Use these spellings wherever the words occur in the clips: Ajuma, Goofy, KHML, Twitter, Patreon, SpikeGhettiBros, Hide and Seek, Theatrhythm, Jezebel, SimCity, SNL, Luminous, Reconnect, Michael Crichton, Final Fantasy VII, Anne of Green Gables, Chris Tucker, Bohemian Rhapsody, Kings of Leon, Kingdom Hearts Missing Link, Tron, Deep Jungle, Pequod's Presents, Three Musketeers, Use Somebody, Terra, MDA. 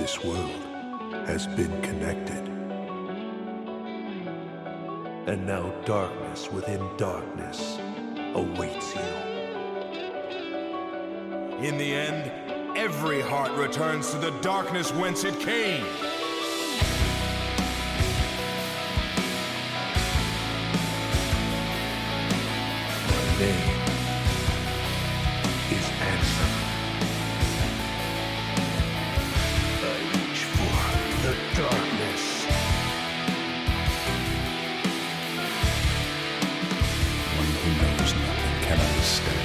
this world has been connected. And now darkness within darkness awaits you. In the end, every heart returns to the darkness whence it came. My name is Ansem. I reach for the darkness. One who knows nothing can understand.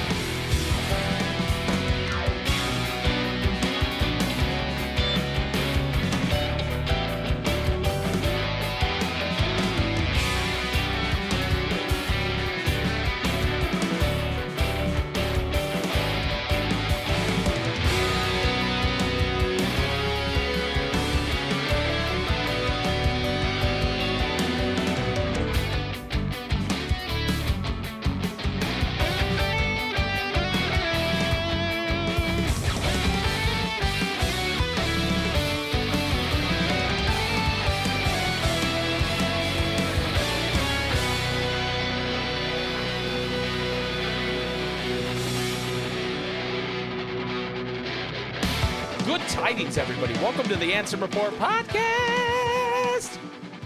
Everybody, welcome to the Answer Report Podcast,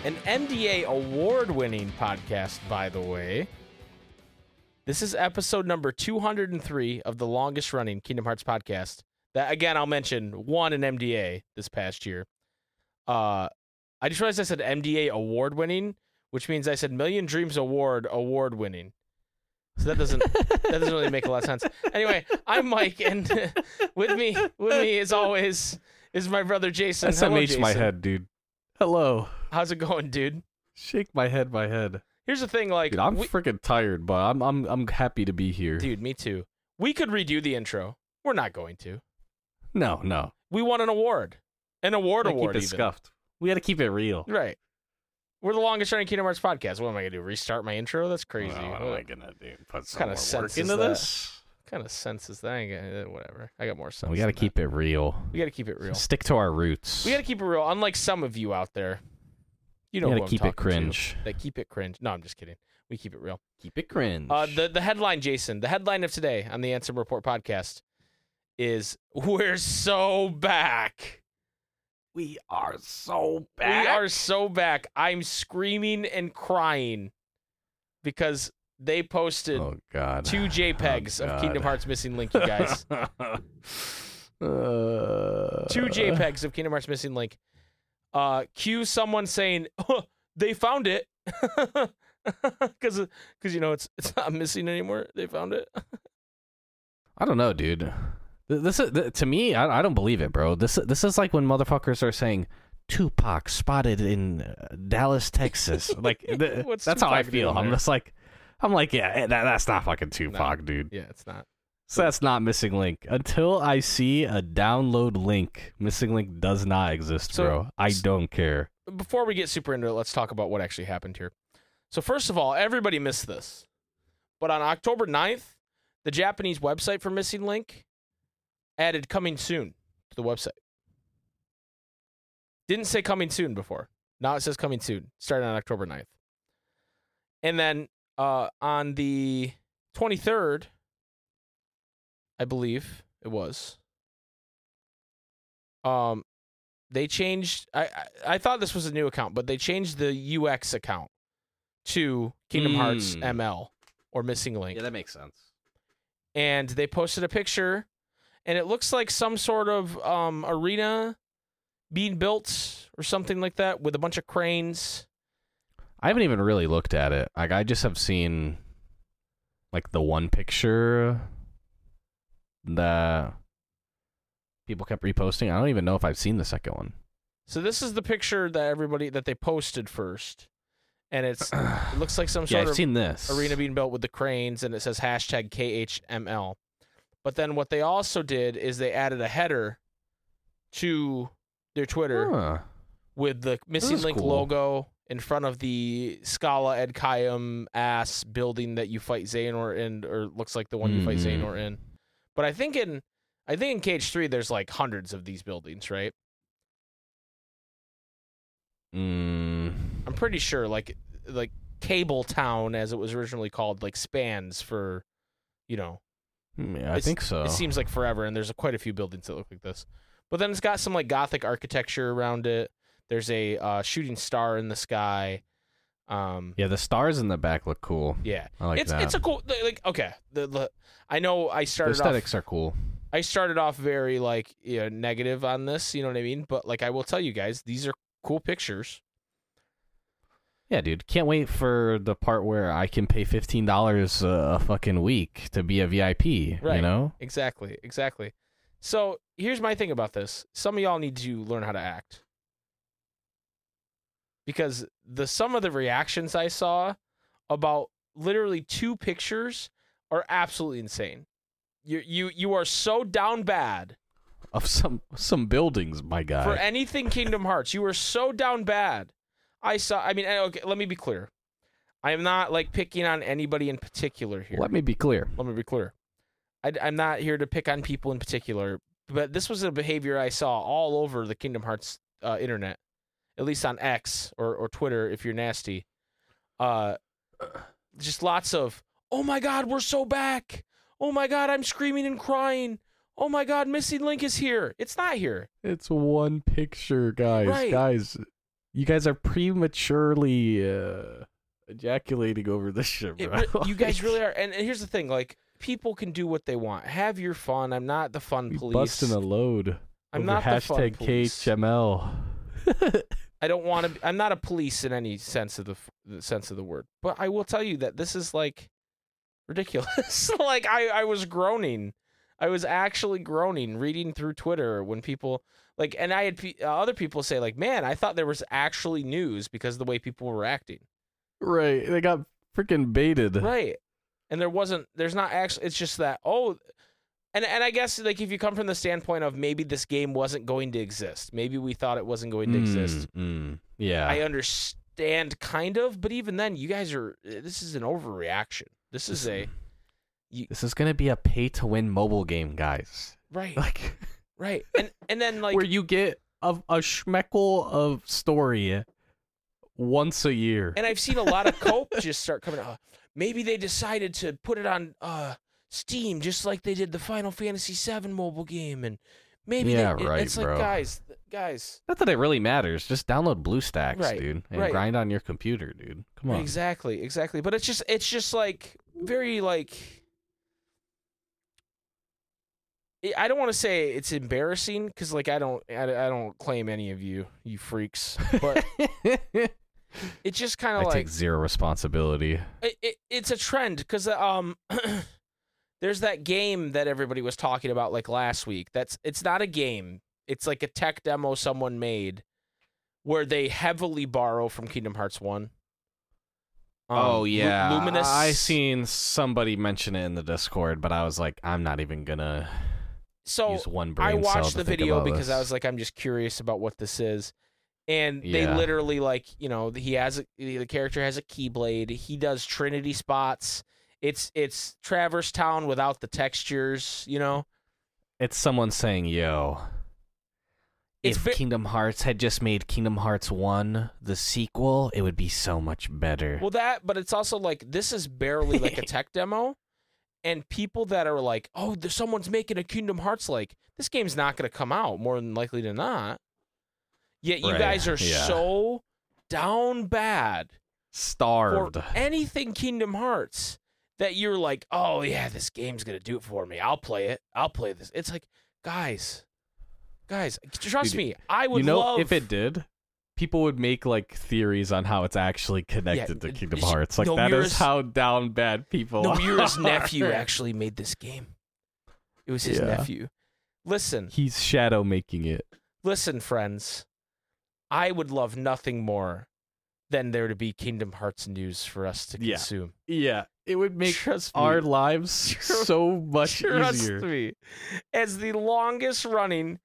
an MDA award-winning podcast, by the way. This is episode number 203 of the longest-running Kingdom Hearts podcast. That, again, I'll mention, won an MDA this past year. I just realized I said MDA award-winning, which means I said Million Dreams award-winning. So that doesn't really make a lot of sense. Anyway, I'm Mike, and with me as always is my brother Jason. SMH. Hello, Jason. My head, dude. Hello. How's it going, dude? Shake my head, Here's the thing, like, dude, I'm freaking tired, but I'm happy to be here. Dude, me too. We could redo the intro. We're not going to. No. We won an award. An award. Keep it scuffed. We got to keep it real. Right. We're the longest running Kingdom Hearts podcast. What am I going to do? Restart my intro? That's crazy. No, what am I going to do? Put some more work into this? What kind of sense is that? Whatever. I got more sense. We got to keep it real. Stick to our roots. We got to keep it real. Unlike some of you out there. You know what I'm talking about. Keep it cringe. No, I'm just kidding. We keep it real. Keep it cringe. The headline, Jason. The headline of today on the Answer Report podcast is, we're so back. We are so back. I'm screaming and crying because they posted two JPEGs of Kingdom Hearts Missing Link, you guys. Two JPEGs of Kingdom Hearts Missing Link. Cue someone saying, oh, they found it. Because, you know, it's not missing anymore. They found it. I don't know, dude. This is, to me, I don't believe it, bro. This is like when motherfuckers are saying Tupac spotted in Dallas, Texas. Like that's Tupac how I feel. I'm like, yeah, that's not fucking Tupac, no, dude. Yeah, it's not. So that's not Missing Link. Until I see a download link, Missing Link does not exist, bro. I don't care. Before we get super into it, let's talk about what actually happened here. So first of all, everybody missed this, but on October 9th, the Japanese website for Missing Link added coming soon to the website. Didn't say coming soon before. Now it says coming soon, starting on October 9th. And then on the 23rd, I believe it was, they changed. I thought this was a new account, but they changed the UX account to Kingdom Hearts ML or Missing Link. Yeah, that makes sense. And they posted a picture. And it looks like some sort of arena being built or something like that with a bunch of cranes. I haven't even really looked at it. Like, I just have seen, like, the one picture that people kept reposting. I don't even know if I've seen the second one. So this is the picture that they posted first. And it looks like some sort of arena being built with the cranes, and it says hashtag KHML. But then what they also did is they added a header to their Twitter with the Missing Link logo in front of the Scala Ad Khaim ass building that you fight Xehanort in, or looks like the one you fight Xehanort in. But I think in KH3 there's like hundreds of these buildings, right? I'm pretty sure, like Cable Town, as it was originally called, like spans for, you know. Yeah, I think so. It seems like forever, and there's quite a few buildings that look like this. But then it's got some like Gothic architecture around it. There's a shooting star in the sky. Yeah, the stars in the back look cool. Yeah, I like that. It's a cool, like, okay. I know I started. The aesthetics are cool. I started off very like, you know, negative on this, you know what I mean? But like, I will tell you guys, these are cool pictures. Yeah, dude, can't wait for the part where I can pay $15 a fucking week to be a VIP. Right. You know? Exactly. So here's my thing about this: some of y'all need to learn how to act. Because some of the reactions I saw about literally two pictures are absolutely insane. You are so down bad of some buildings, my guy. For anything Kingdom Hearts, you are so down bad. I mean, okay, let me be clear. I am not like picking on anybody in particular here. Let me be clear. I'm not here to pick on people in particular, but this was a behavior I saw all over the Kingdom Hearts internet, at least on X or Twitter if you're nasty. Just lots of, oh my God, we're so back. Oh my God, I'm screaming and crying. Oh my God, Missing Link is here. It's not here. It's one picture, guys. Right. Guys, you guys are prematurely ejaculating over this shit, bro. You guys really are. And here's the thing, like, people can do what they want. Have your fun. I'm not the fun police. Busting a load. I'm not the fun police. #KHML. I don't want to. I'm not a police in any sense of the sense of the word. But I will tell you that this is like ridiculous. Like I was groaning. I was actually groaning reading through Twitter when people like, and I had other people say like, "Man, I thought there was actually news because of the way people were acting." Right. They got freaking baited. Right. And there's not actually, it's just that, oh, and I guess like if you come from the standpoint of maybe this game wasn't going to exist, maybe we thought it wasn't going to exist. Yeah. I understand kind of, but even then, you guys this is an overreaction. This is this is going to be a pay to win mobile game, guys. Right. Like, right. And then like, where you get a schmeckle of story once a year. And I've seen a lot of cope just start coming out. Maybe they decided to put it on Steam just like they did the Final Fantasy VII mobile game, and maybe it's like, bro. guys. Not that it really matters. Just download BlueStacks, dude, and grind on your computer, dude. Come on. Exactly. But it's just like very like, I don't want to say it's embarrassing because like I don't claim any of you freaks, but. It's just kind of like I take zero responsibility. It's a trend because there's that game that everybody was talking about like last week. It's not a game. It's like a tech demo someone made where they heavily borrow from Kingdom Hearts 1. Oh yeah, Luminous. I seen somebody mention it in the Discord, but I was like, I'm not even gonna. So use one brain I watched the video because I was like, I'm just curious about what this is. And they literally, like, you know, the character has a keyblade. He does Trinity spots. It's Traverse Town without the textures, you know? It's someone saying, yo, if Kingdom Hearts had just made Kingdom Hearts 1 the sequel, it would be so much better. Well, but it's also like, this is barely like a tech demo. And people that are like, oh, someone's making a Kingdom Hearts, like, this game's not going to come out, more than likely to not. Yet you guys are so down bad, starved for anything Kingdom Hearts that you're like, oh yeah, this game's gonna do it for me. I'll play it. I'll play this. It's like, guys, trust me. I would love if it did. People would make like theories on how it's actually connected to Kingdom Hearts. Like that is how down bad people. Nomura's nephew actually made this game. It was his nephew. Listen, he's shadow making it. Listen, friends. I would love nothing more than there to be Kingdom Hearts news for us to consume. Yeah, it would make our lives so much easier. Trust me. As the longest running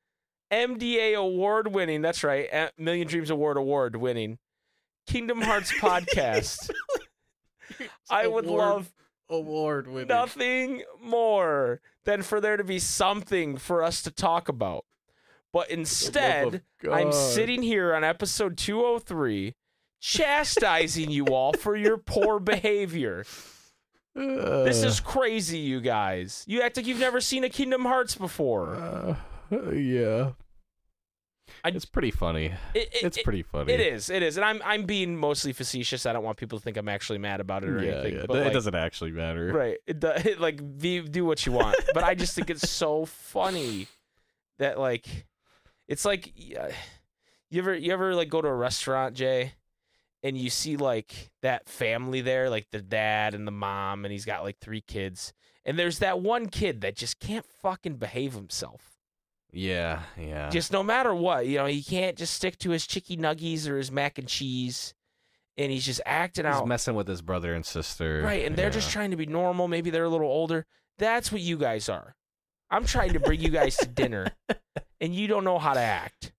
MDA award-winning, that's right, Million Dreams award-winning Kingdom Hearts podcast, I would love award-winning nothing more than for there to be something for us to talk about. But instead, I'm sitting here on episode 203 chastising you all for your poor behavior. This is crazy, you guys. You act like you've never seen a Kingdom Hearts before. Yeah. It's pretty funny. It's pretty funny. It is. It is. And I'm being mostly facetious. I don't want people to think I'm actually mad about it or anything. Yeah. But it doesn't actually matter. Right. It, like, do what you want. But I just think it's so funny that, like, it's like you ever like go to a restaurant, Jay, and you see like that family there, like the dad and the mom, and he's got like three kids, and there's that one kid that just can't fucking behave himself. Yeah, yeah. Just no matter what, you know, he can't just stick to his chicky nuggies or his mac and cheese, and he's just acting out. He's messing with his brother and sister. Right, and they're just trying to be normal. Maybe they're a little older. That's what you guys are. I'm trying to bring you guys to dinner, and you don't know how to act.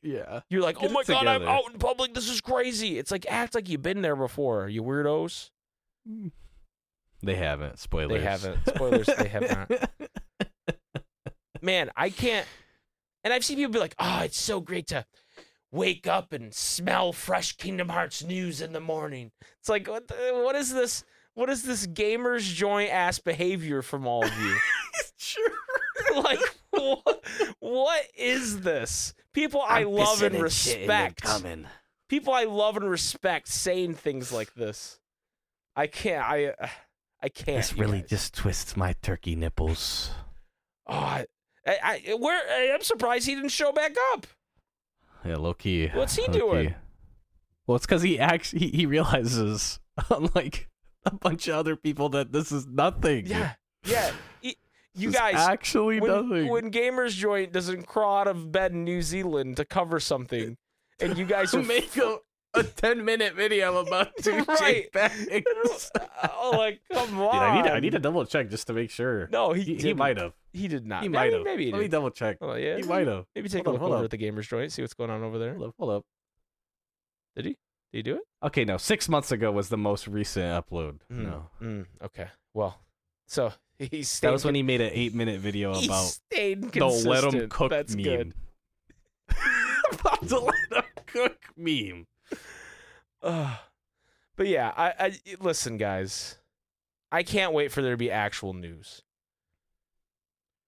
Yeah. You're like, oh my God, I'm out in public. This is crazy. It's like, act like you've been there before, you weirdos. They haven't. Spoilers. They haven't. Spoilers. They have not. Man, I can't. And I've seen people be like, oh, it's so great to wake up and smell fresh Kingdom Hearts news in the morning. It's like, what is this? What is this Gamers Joint ass behavior from all of you? Sure. Like, what is this? People I love and respect. People I love and respect saying things like this. I can't. I can't. This really just twists my turkey nipples. Oh, I'm surprised he didn't show back up. Yeah, low key. What's he doing? Well, it's because he actually he realizes, unlike a bunch of other people, that this is nothing. Yeah, yeah. You guys actually nothing. When Gamers Joint doesn't crawl out of bed in New Zealand to cover something, and you guys are make a 10-minute video about two right. bags. Oh, like, come on. Dude, I need to double check just to make sure. No, he might have. He did not. He might have. Maybe he did. Let me double check. Oh, yeah. He might have. Maybe take a look over at the Gamers Joint, see what's going on over there. Hold up. Did he? Did he do it? Okay, no. 6 months ago was the most recent upload. Mm. No. Mm. Okay. Well, so he stayed. That was when he made an 8-minute video about the let him cook That's meme. Good. About the let him cook meme. But yeah, I listen, guys. I can't wait for there to be actual news.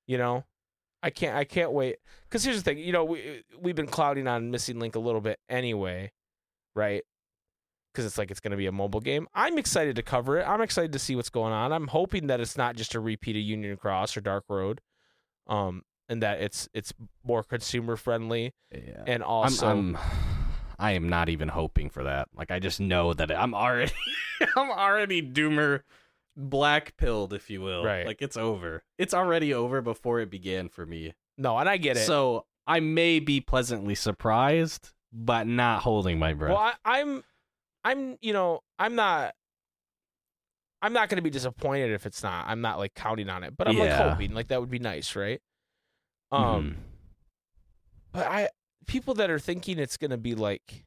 You know, I can't wait. Because here's the thing, you know, we've been clouding on Missing Link a little bit anyway, right? Because it's like it's going to be a mobile game. I'm excited to cover it. I'm excited to see what's going on. I'm hoping that it's not just a repeat of Union Cross or Dark Road, and that it's more consumer friendly. Yeah. And also, I am not even hoping for that. Like, I just know that I'm already doomer. Black pilled, if you will. Right. Like, it's over. It's already over before it began for me. No, and I get it. So I may be pleasantly surprised, but not holding my breath. Well, I'm not gonna be disappointed if it's not. I'm not like counting on it, but I'm like hoping. Like, that would be nice, right? But people that are thinking it's gonna be like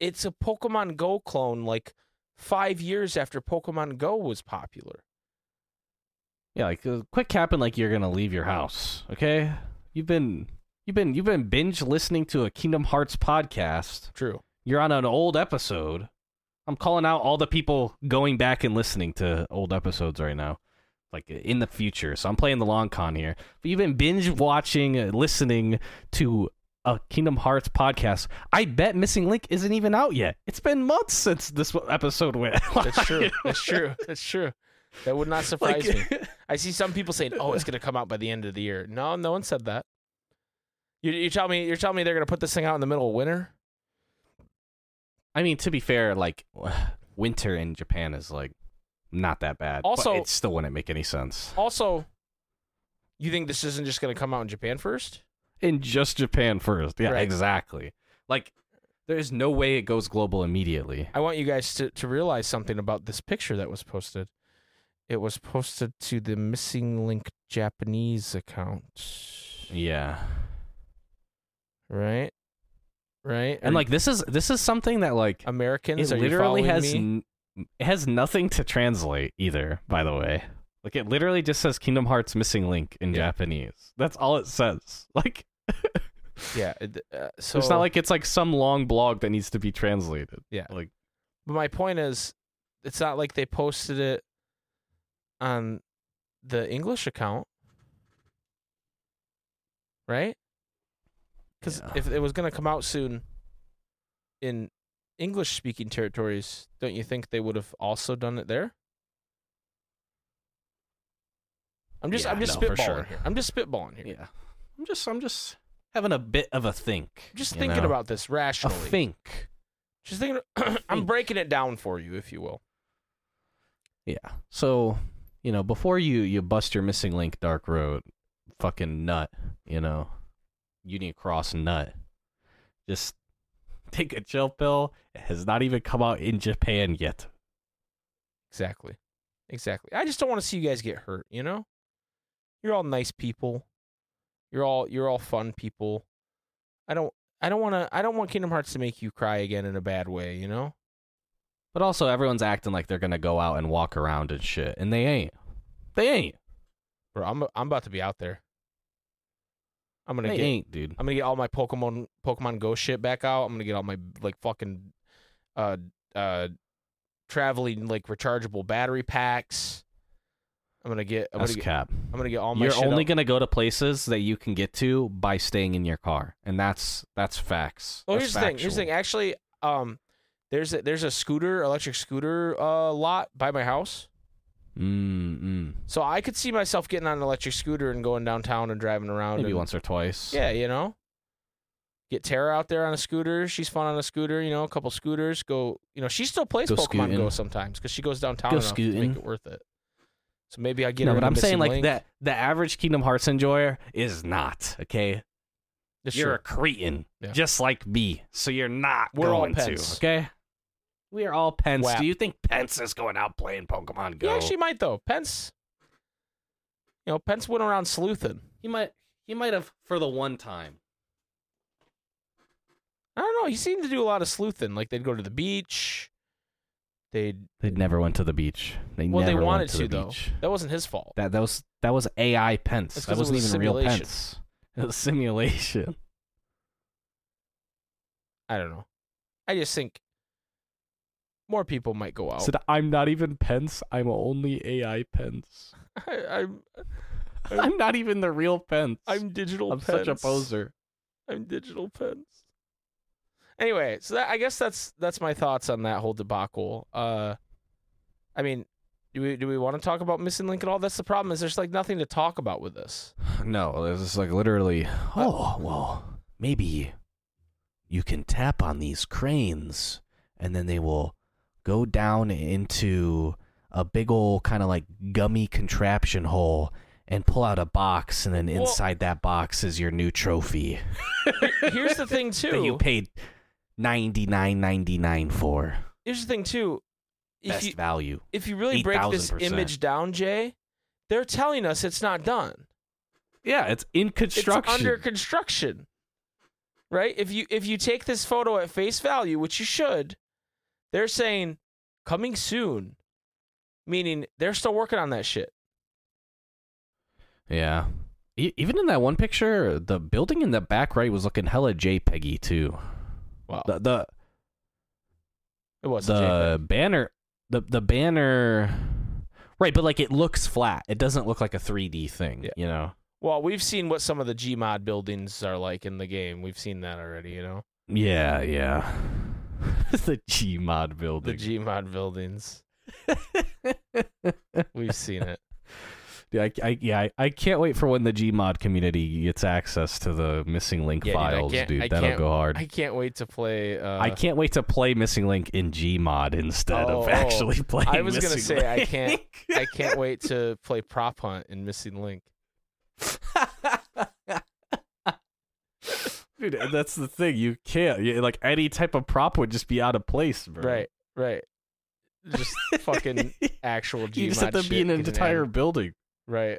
it's a Pokemon Go clone, like 5 years after Pokemon Go was popular. Yeah, like quick happen, like you're gonna leave your house. Okay, you've been binge listening to a Kingdom Hearts podcast. True, you're on an old episode. I'm calling out all the people going back and listening to old episodes right now, like in the future. So I'm playing the long con here. But you've been binge watching, listening to a Kingdom Hearts podcast. I bet Missing Link isn't even out yet. It's been months since this episode went. That's true. That's true. That's true. That would not surprise me. I see some people saying, "Oh, it's going to come out by the end of the year." No, no one said that. You're telling me they're going to put this thing out in the middle of winter? I mean, to be fair, like winter in Japan is like not that bad. Also, but it still wouldn't make any sense. Also, you think this isn't just going to come out in Japan first? In just Japan first. Yeah, right. Exactly. Like, there's no way it goes global immediately. I want you guys to realize something about this picture that was posted. It was posted to the Missing Link Japanese account. Yeah. Right? Right? And like, this is something that, like, Americans, it literally has nothing to translate either, by the way. Like, it literally just says Kingdom Hearts Missing Link in Japanese. That's all it says. Like, yeah. So it's not like it's like some long blog that needs to be translated. Yeah. Like, but my point is, it's not like they posted it on the English account, right? Because if it was going to come out soon in English-speaking territories, don't you think they would have also done it there? I'm just spitballing here. Yeah. I'm just having a bit of a think. Just thinking about this rationally. A think. Just thinking. I'm breaking it down for you, if you will. Yeah. So, you know, before you bust your Missing Link Dark Road fucking nut, you know, Union Cross nut, just take a chill pill. It has not even come out in Japan yet. Exactly. I just don't want to see you guys get hurt, you know? You're all nice people. You're all fun people. I don't want Kingdom Hearts to make you cry again in a bad way, you know? But also, everyone's acting like they're gonna go out and walk around and shit, and they ain't. Bro, I'm about to be out there. I'm gonna get all my Pokemon Go shit back out. I'm gonna get all my like fucking traveling like rechargeable battery packs. I'm gonna get all my. You're shit only up. Gonna go to places that you can get to by staying in your car, and that's facts. Well, here's the thing. Actually, there's a electric scooter lot by my house. So I could see myself getting on an electric scooter and going downtown and driving around. Maybe once or twice. Yeah, you know. Get Tara out there on a scooter. She's fun on a scooter. You know, a couple scooters. Go. You know, she still plays Pokemon scootin'. Go sometimes because she goes downtown enough to make it worth it. So maybe I get her. But I'm saying, like, that the average Kingdom Hearts enjoyer is not, okay? You're a cretin, just like me. So you're not going to, okay? We are all Pence. Whap. Do you think Pence is going out playing Pokemon Go? Yeah, she might, though. Pence went around sleuthing. He might have for the one time. I don't know. He seemed to do a lot of sleuthing. Like, they'd go to the beach. They'd never went to the beach. They wanted to, though. That wasn't his fault. That was AI Pence. That wasn't even real Pence. It was simulation. I don't know. I just think more people might go out. So I'm not even Pence. I'm only AI Pence. I'm not even the real Pence. I'm digital Pence. I'm such a poser. I'm digital Pence. Anyway, so I guess that's my thoughts on that whole debacle. I mean, do we want to talk about Missing Link at all? That's the problem, is there's like nothing to talk about with this. No, there's just like literally, maybe you can tap on these cranes and then they will go down into a big old kind of like gummy contraption hole and pull out a box, and then inside that box is your new trophy. Here's the thing, too. That you paid $99.99 for. Here's the thing, too. Best value. If you really break this image down, Jay, they're telling us it's not done. Yeah, it's in construction. It's under construction, right? If you take this photo at face value, which you should, they're saying coming soon, meaning they're still working on that shit. Yeah. Even in that one picture, the building in the back right was looking hella JPEG-y, too. Wow. The banner, right, but like it looks flat. It doesn't look like a 3D thing, you know? Well, we've seen what some of the Gmod buildings are like in the game. We've seen that already, you know? Yeah. The Gmod building. The Gmod buildings. We've seen it. I can't wait for when the Gmod community gets access to the Missing Link files, dude. That'll go hard. I can't wait to play. I can't wait to play Missing Link in Gmod instead of actually playing. I was gonna say Link. I can't wait to play Prop Hunt in Missing Link. Dude, that's the thing. You can't. Like any type of prop would just be out of place, bro. Right. Just fucking actual Gmod. You just have to be in an entire building. Right.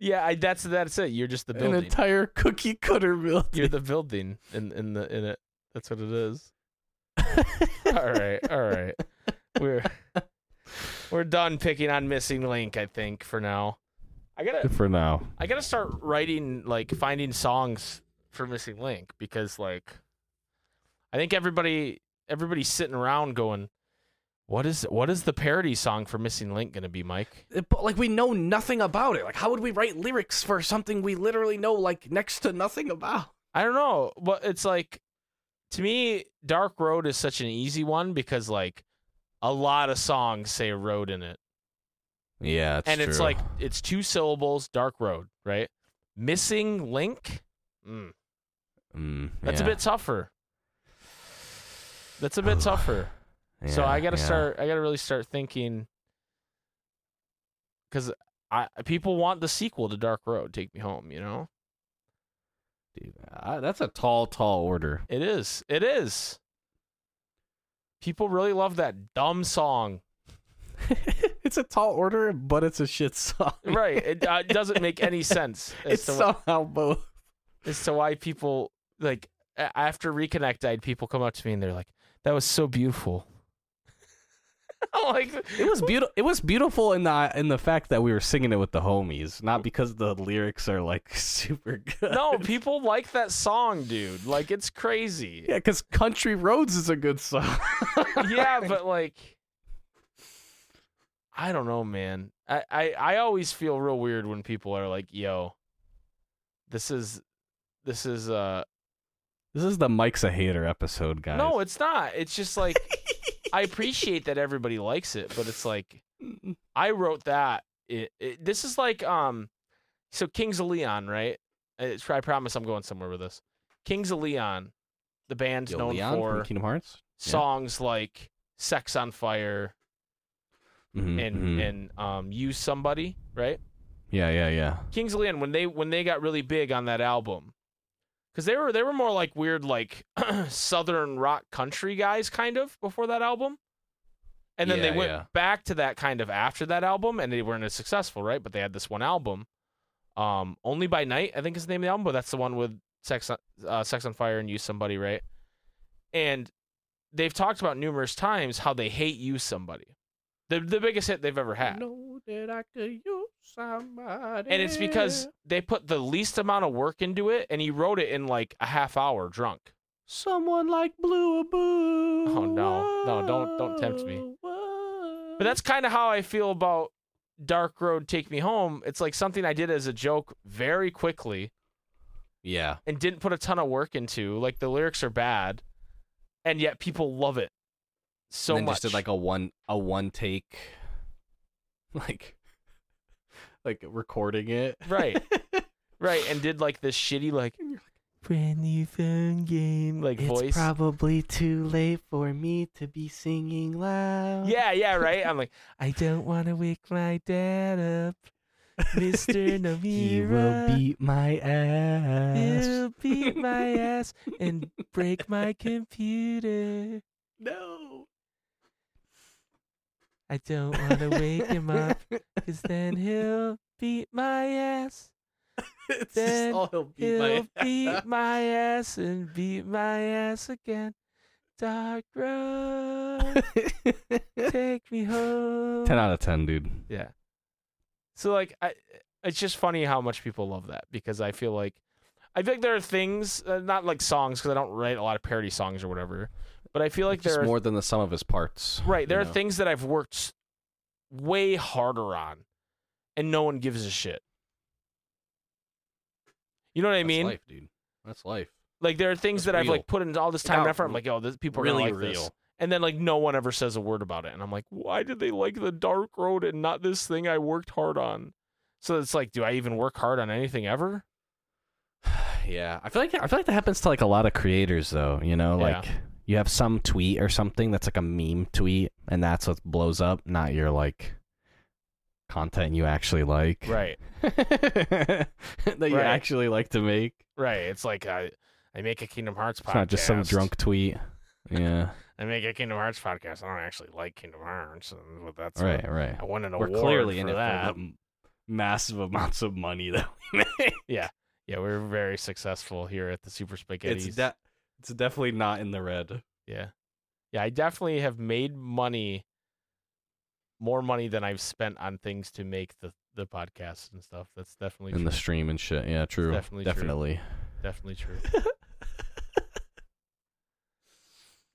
Yeah, that's it. You're just the building. An entire cookie cutter building. You're the building in it. That's what it is. All right. We're We're done picking on Missing Link, I think, for now. I gotta start writing, like, finding songs for Missing Link, because, like, I think everybody's sitting around going, what is the parody song for Missing Link gonna be, Mike? Like, we know nothing about it. Like, how would we write lyrics for something we literally know, like, next to nothing about? I don't know, but it's like, to me, Dark Road is such an easy one because, like, a lot of songs say road in it. Yeah, that's true. And it's like, it's 2 syllables, Dark Road, right? Missing Link? That's a bit tougher. That's a bit tougher. Yeah, so I got to really start thinking, because people want the sequel to Dark Road, Take Me Home, you know? Dude, that's a tall order. It is. People really love that dumb song. It's a tall order, but it's a shit song. Right. It doesn't make any sense. It's somehow both. As to why people, like, after Reconnect died, people come up to me and they're like, that was so beautiful. Like, it was beautiful in the fact that we were singing it with the homies, not because the lyrics are, like, super good. No, people like that song, dude. Like, it's crazy. Yeah, because Country Roads is a good song. Yeah, but, like, I don't know, man. I always feel real weird when people are like, yo, this is the Mike's a Hater episode, guys. No, it's not. It's just like, I appreciate that everybody likes it, but it's like, I wrote that. This is like, so Kings of Leon, right? I promise I'm going somewhere with this. Kings of Leon, the band's known for Kingdom Hearts songs like "Sex on Fire" and "Use Somebody," right? Yeah. Kings of Leon, when they got really big on that album, because they were more like weird, like southern rock country guys kind of before that album, and then they went back to that kind of after that album, and they weren't as successful, right? But they had this one album, Only by Night, I think is the name of the album, but that's the one with Sex on Fire and Use Somebody, right? And they've talked about numerous times how they hate Use Somebody, the biggest hit they've ever had. Know that I could use somebody. And it's because they put the least amount of work into it, and he wrote it in like a half hour drunk. Someone like Blue Boo. Oh no, don't tempt me. But that's kind of how I feel about Dark Road Take Me Home. It's like something I did as a joke very quickly. Yeah. And didn't put a ton of work into. Like, the lyrics are bad, and yet people love it so much. And then just did like a one take, like recording it, right, and did like this shitty like brand new phone game like voice. It's probably too late for me to be singing loud. Yeah, right. I'm like, I don't want to wake my dad up, Mr. Nomura. He will beat my ass. He'll beat my ass and break my computer. No. I don't want to wake him up, because then he'll beat my ass. It's then just all he'll beat my ass and beat my ass again. Dark Road, take me home. 10 out of 10, dude. Yeah. So, like, it's just funny how much people love that, because I feel like there are things, not like songs, because I don't write a lot of parody songs or whatever. But I feel like there's more than the sum of his parts. Right. There are things that I've worked way harder on, and no one gives a shit. You know what I mean? That's life, dude. That's life. Like, there are things that I've like put in all this time and effort. I'm like, oh, this people are really real. And then, like, no one ever says a word about it. And I'm like, why did they like the Dark Road and not this thing I worked hard on? So it's like, do I even work hard on anything ever? Yeah. I feel like that happens to like a lot of creators though, you know, like you have some tweet or something that's like a meme tweet, and that's what blows up, not your like content you actually like. Right. That you actually like to make. Right. It's like I make a Kingdom Hearts podcast. It's not just some drunk tweet. Yeah. I make a Kingdom Hearts podcast. I don't actually like Kingdom Hearts, but that's right. I won an award. We're clearly in it for the massive amounts of money that we make. Yeah, we're very successful here at the Super Spaghetti's. It's definitely not in the red. Yeah. I definitely have made money more money than I've spent on things to make the podcast and stuff. That's definitely true. And the stream and shit. Yeah, true. That's definitely true.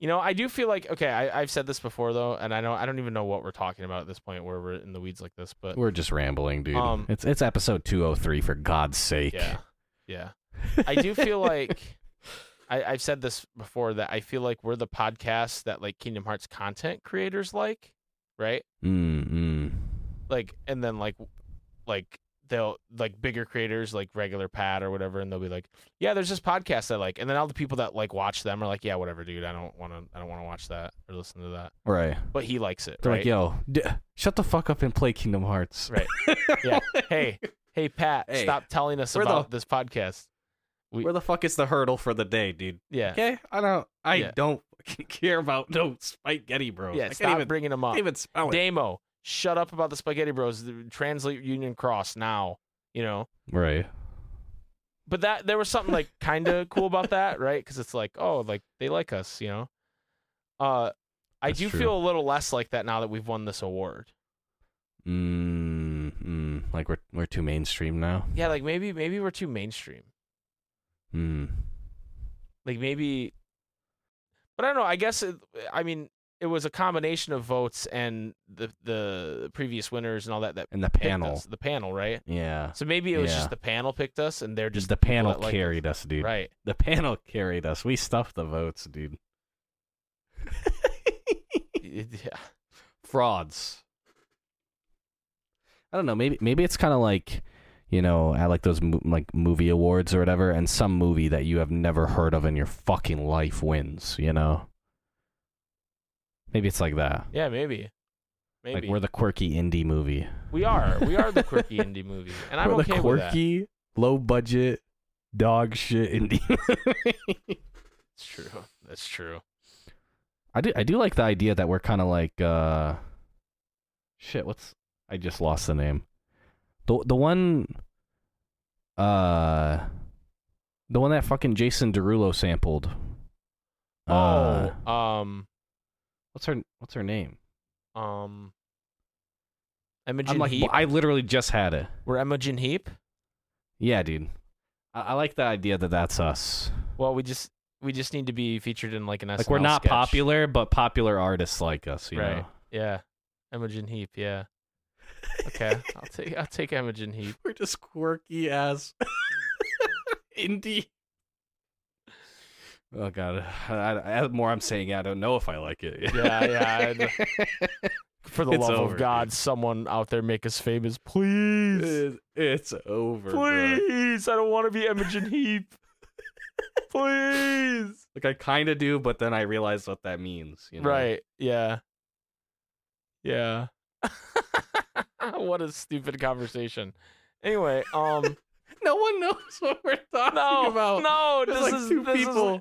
You know, I do feel like, okay, I've said this before, though, and I don't even know what we're talking about at this point where we're in the weeds like this, but... We're just rambling, dude. It's episode 203, for God's sake. Yeah, yeah. I do feel like... I've said this before, that I feel like we're the podcast that, like, Kingdom Hearts content creators like, right? Mm-hmm. Like, and then, like they'll, like, bigger creators, like, regular Pat or whatever, and they'll be like, yeah, there's this podcast I like. And then all the people that, like, watch them are like, yeah, whatever, dude, I don't want to watch that or listen to that. Right. But he likes it, They're like, yo, shut the fuck up and play Kingdom Hearts. Right. Yeah. Hey, Pat, stop telling us about this podcast. Where the fuck is the hurdle for the day, dude? Yeah. Okay? I don't fucking care about no Spaghetti Bros. Yeah, stop bringing them up. Even spell it. Damo, shut up about the Spaghetti Bros. Translate Union Cross now, you know? Right. But that there was something, like, kind of cool about that, right? Because it's like, oh, like, they like us, you know? I do feel a little less like that now that we've won this award. Like, we're too mainstream now? Yeah, like, maybe we're too mainstream. Like maybe, but I don't know. I guess it was a combination of votes and the previous winners and all that. And the panel, right? Yeah. So maybe it was just the panel picked us, and they're just the panel carried us, dude. Right. The panel carried us. We stuffed the votes, dude. Yeah. Frauds. I don't know. Maybe it's kind of like. You know, at like those movie awards or whatever, and some movie that you have never heard of in your fucking life wins. You know, maybe it's like that. Yeah, maybe like we're the quirky indie movie. We are the quirky indie movie, and I'm okay with that. We're the quirky, low budget, dog shit indie movie. It's true. That's true. I do like the idea that we're kind of like shit. I just lost the name. The one that fucking Jason Derulo sampled. What's her name? Imogen Heap. I literally just had it. We're Imogen Heap. Yeah, dude. I like the idea that that's us. Well, we just need to be featured in like an SNL sketch. Like we're not popular, but popular artists like us. You know? Yeah. Imogen Heap. Yeah. Okay, I'll take Imogen Heap. We're just quirky ass indie. Oh god, the more I'm saying, I don't know if I like it. Yeah. For the it's love over, of God, dude. Someone out there make us famous, please. It's over. Please, bro. I don't want to be Imogen Heap. Please. Like I kind of do, but then I realize what that means. You know? Right? Yeah. Yeah. What a stupid conversation. Anyway, no one knows what we're talking about. No, this like is two this people. Is,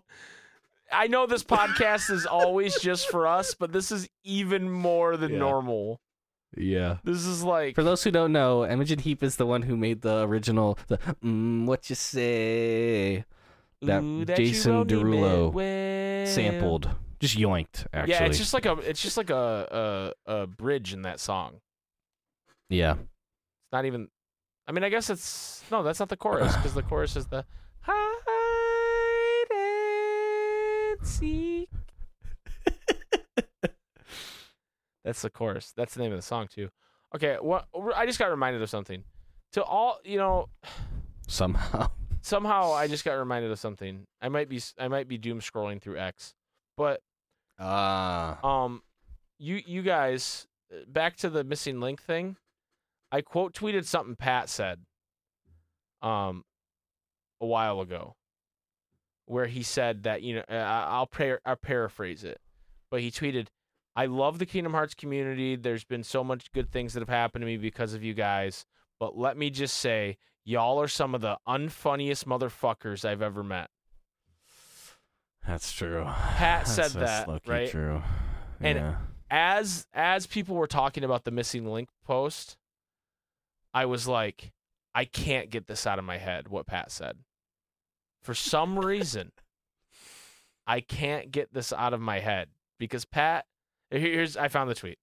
I know this podcast is always just for us, but this is even more than normal. Yeah, this is like for those who don't know, Imogen Heap is the one who made the original. What you say? That ooh, Jason Derulo sampled, just yoinked. Actually, yeah, it's just like a bridge in that song. Yeah. It's not even... I mean, I guess it's... No, that's not the chorus, because the chorus is the... Hide and seek. That's the chorus. That's the name of the song, too. Okay, I just got reminded of something. To all... You know... Somehow, I just got reminded of something. I might be doom-scrolling through X. But... You guys... Back to the missing link thing. I quote tweeted something Pat said a while ago where he said that, you know, I'll paraphrase it, but he tweeted, I love the Kingdom Hearts community. There's been so much good things that have happened to me because of you guys, but let me just say y'all are some of the unfunniest motherfuckers I've ever met. That's true. Pat said that, right? True. Yeah. And as people were talking about the missing link post, I was like, I can't get this out of my head, what Pat said. For some reason, I can't get this out of my head because I found the tweet.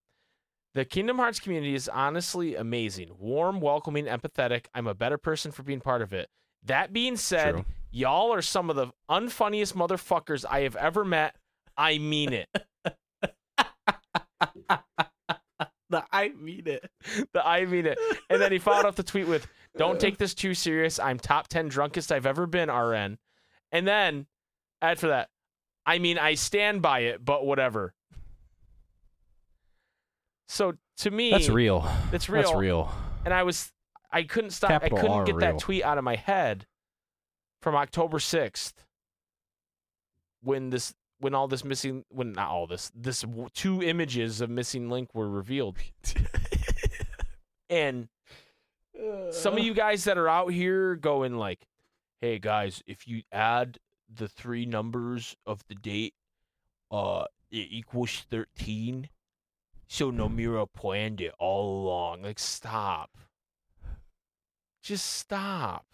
The Kingdom Hearts community is honestly amazing. Warm, welcoming, empathetic. I'm a better person for being part of it. That being said, true, y'all are some of the unfunniest motherfuckers I have ever met. I mean it. The I mean it. The I mean it. And then he followed up the tweet with, don't take this too serious. I'm top 10 drunkest I've ever been, RN. And then, add for that, I mean, I stand by it, but whatever. So to me, that's real. It's real. That's real. And I couldn't stop. Capital I couldn't R get real. That tweet out of my head from October 6th. When 2 images of Missing Link were revealed. And some of you guys that are out here going like, hey guys, if you add the 3 numbers of the date, it equals 13. So Nomura planned it all along. Like, stop. Just stop.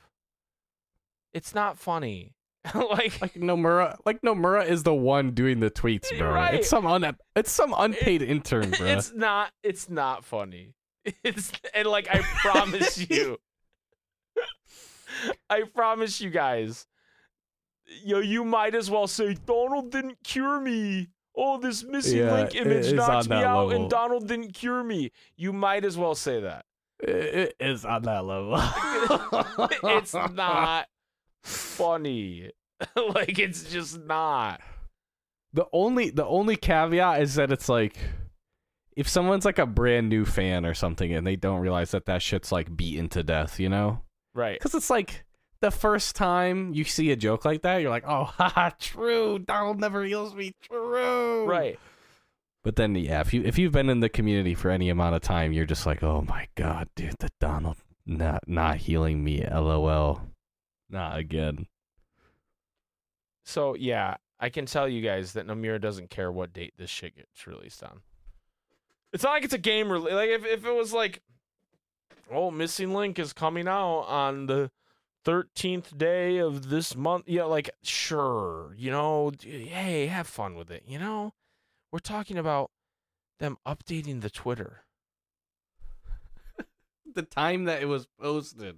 It's not funny. Nomura is the one doing the tweets, bro. Right. It's some unpaid intern, bro. It's not funny. I promise you. I promise you guys. Yo, you might as well say Donald didn't cure me. Oh, this Missing Link image knocks me out level. And Donald didn't cure me. You might as well say that. It is on that level. It's not funny. It's just not. The only caveat is that it's like, if someone's like a brand new fan or something and they don't realize that shit's like beaten to death, you know? Right. Because it's like, the first time you see a joke like that, you're like, oh, haha, true. Donald never heals me. True. Right. But then, yeah, if you've been in the community for any amount of time, you're just like, oh, my God, dude, the Donald not healing me. LOL. Not again. So, yeah, I can tell you guys that Nomura doesn't care what date this shit gets released on. It's not like it's a game release. Like, if it was like, oh, Missing Link is coming out on the 13th day of this month, sure, hey, have fun with it, We're talking about them updating the Twitter. The time that it was posted.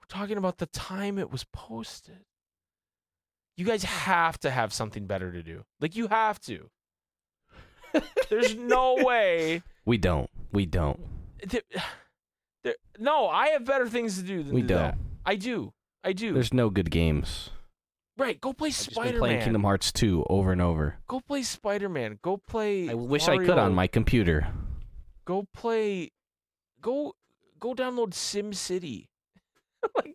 We're talking about the time it was posted. You guys have to have something better to do. You have to. There's no way. We don't. No, I have better things to do than that. I do. There's no good games. Right, go play Spider-Man. I've been playing Kingdom Hearts 2 over and over. Go play Spider-Man. Go play I wish Mario. I could on my computer. Go play... Go download SimCity.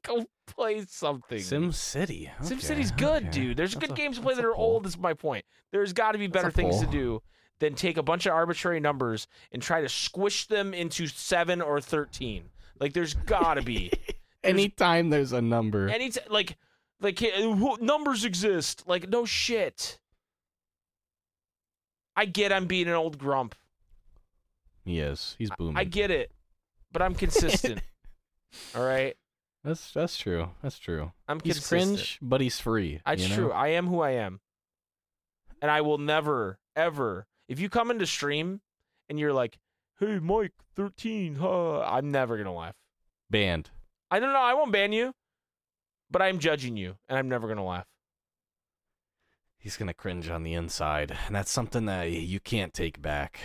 Go play something. SimCity? Okay. SimCity's good, okay. Dude. There's good games to play that are old, is my point. There's got to be better things to do than take a bunch of arbitrary numbers and try to squish them into 7 or 13. There's got to be... Anytime there's a number. Numbers exist. No shit. I get I'm being an old grump. Yes, he's booming. I get it, but I'm consistent. All right? That's true. That's true. He's cringe, but he's free. That's true. I am who I am. And I will never, ever... If you come into stream and you're like, hey, Mike, 13, huh? I'm never going to laugh. Banned. I don't know. I won't ban you, but I'm judging you, and I'm never going to laugh. He's going to cringe on the inside, and that's something that you can't take back.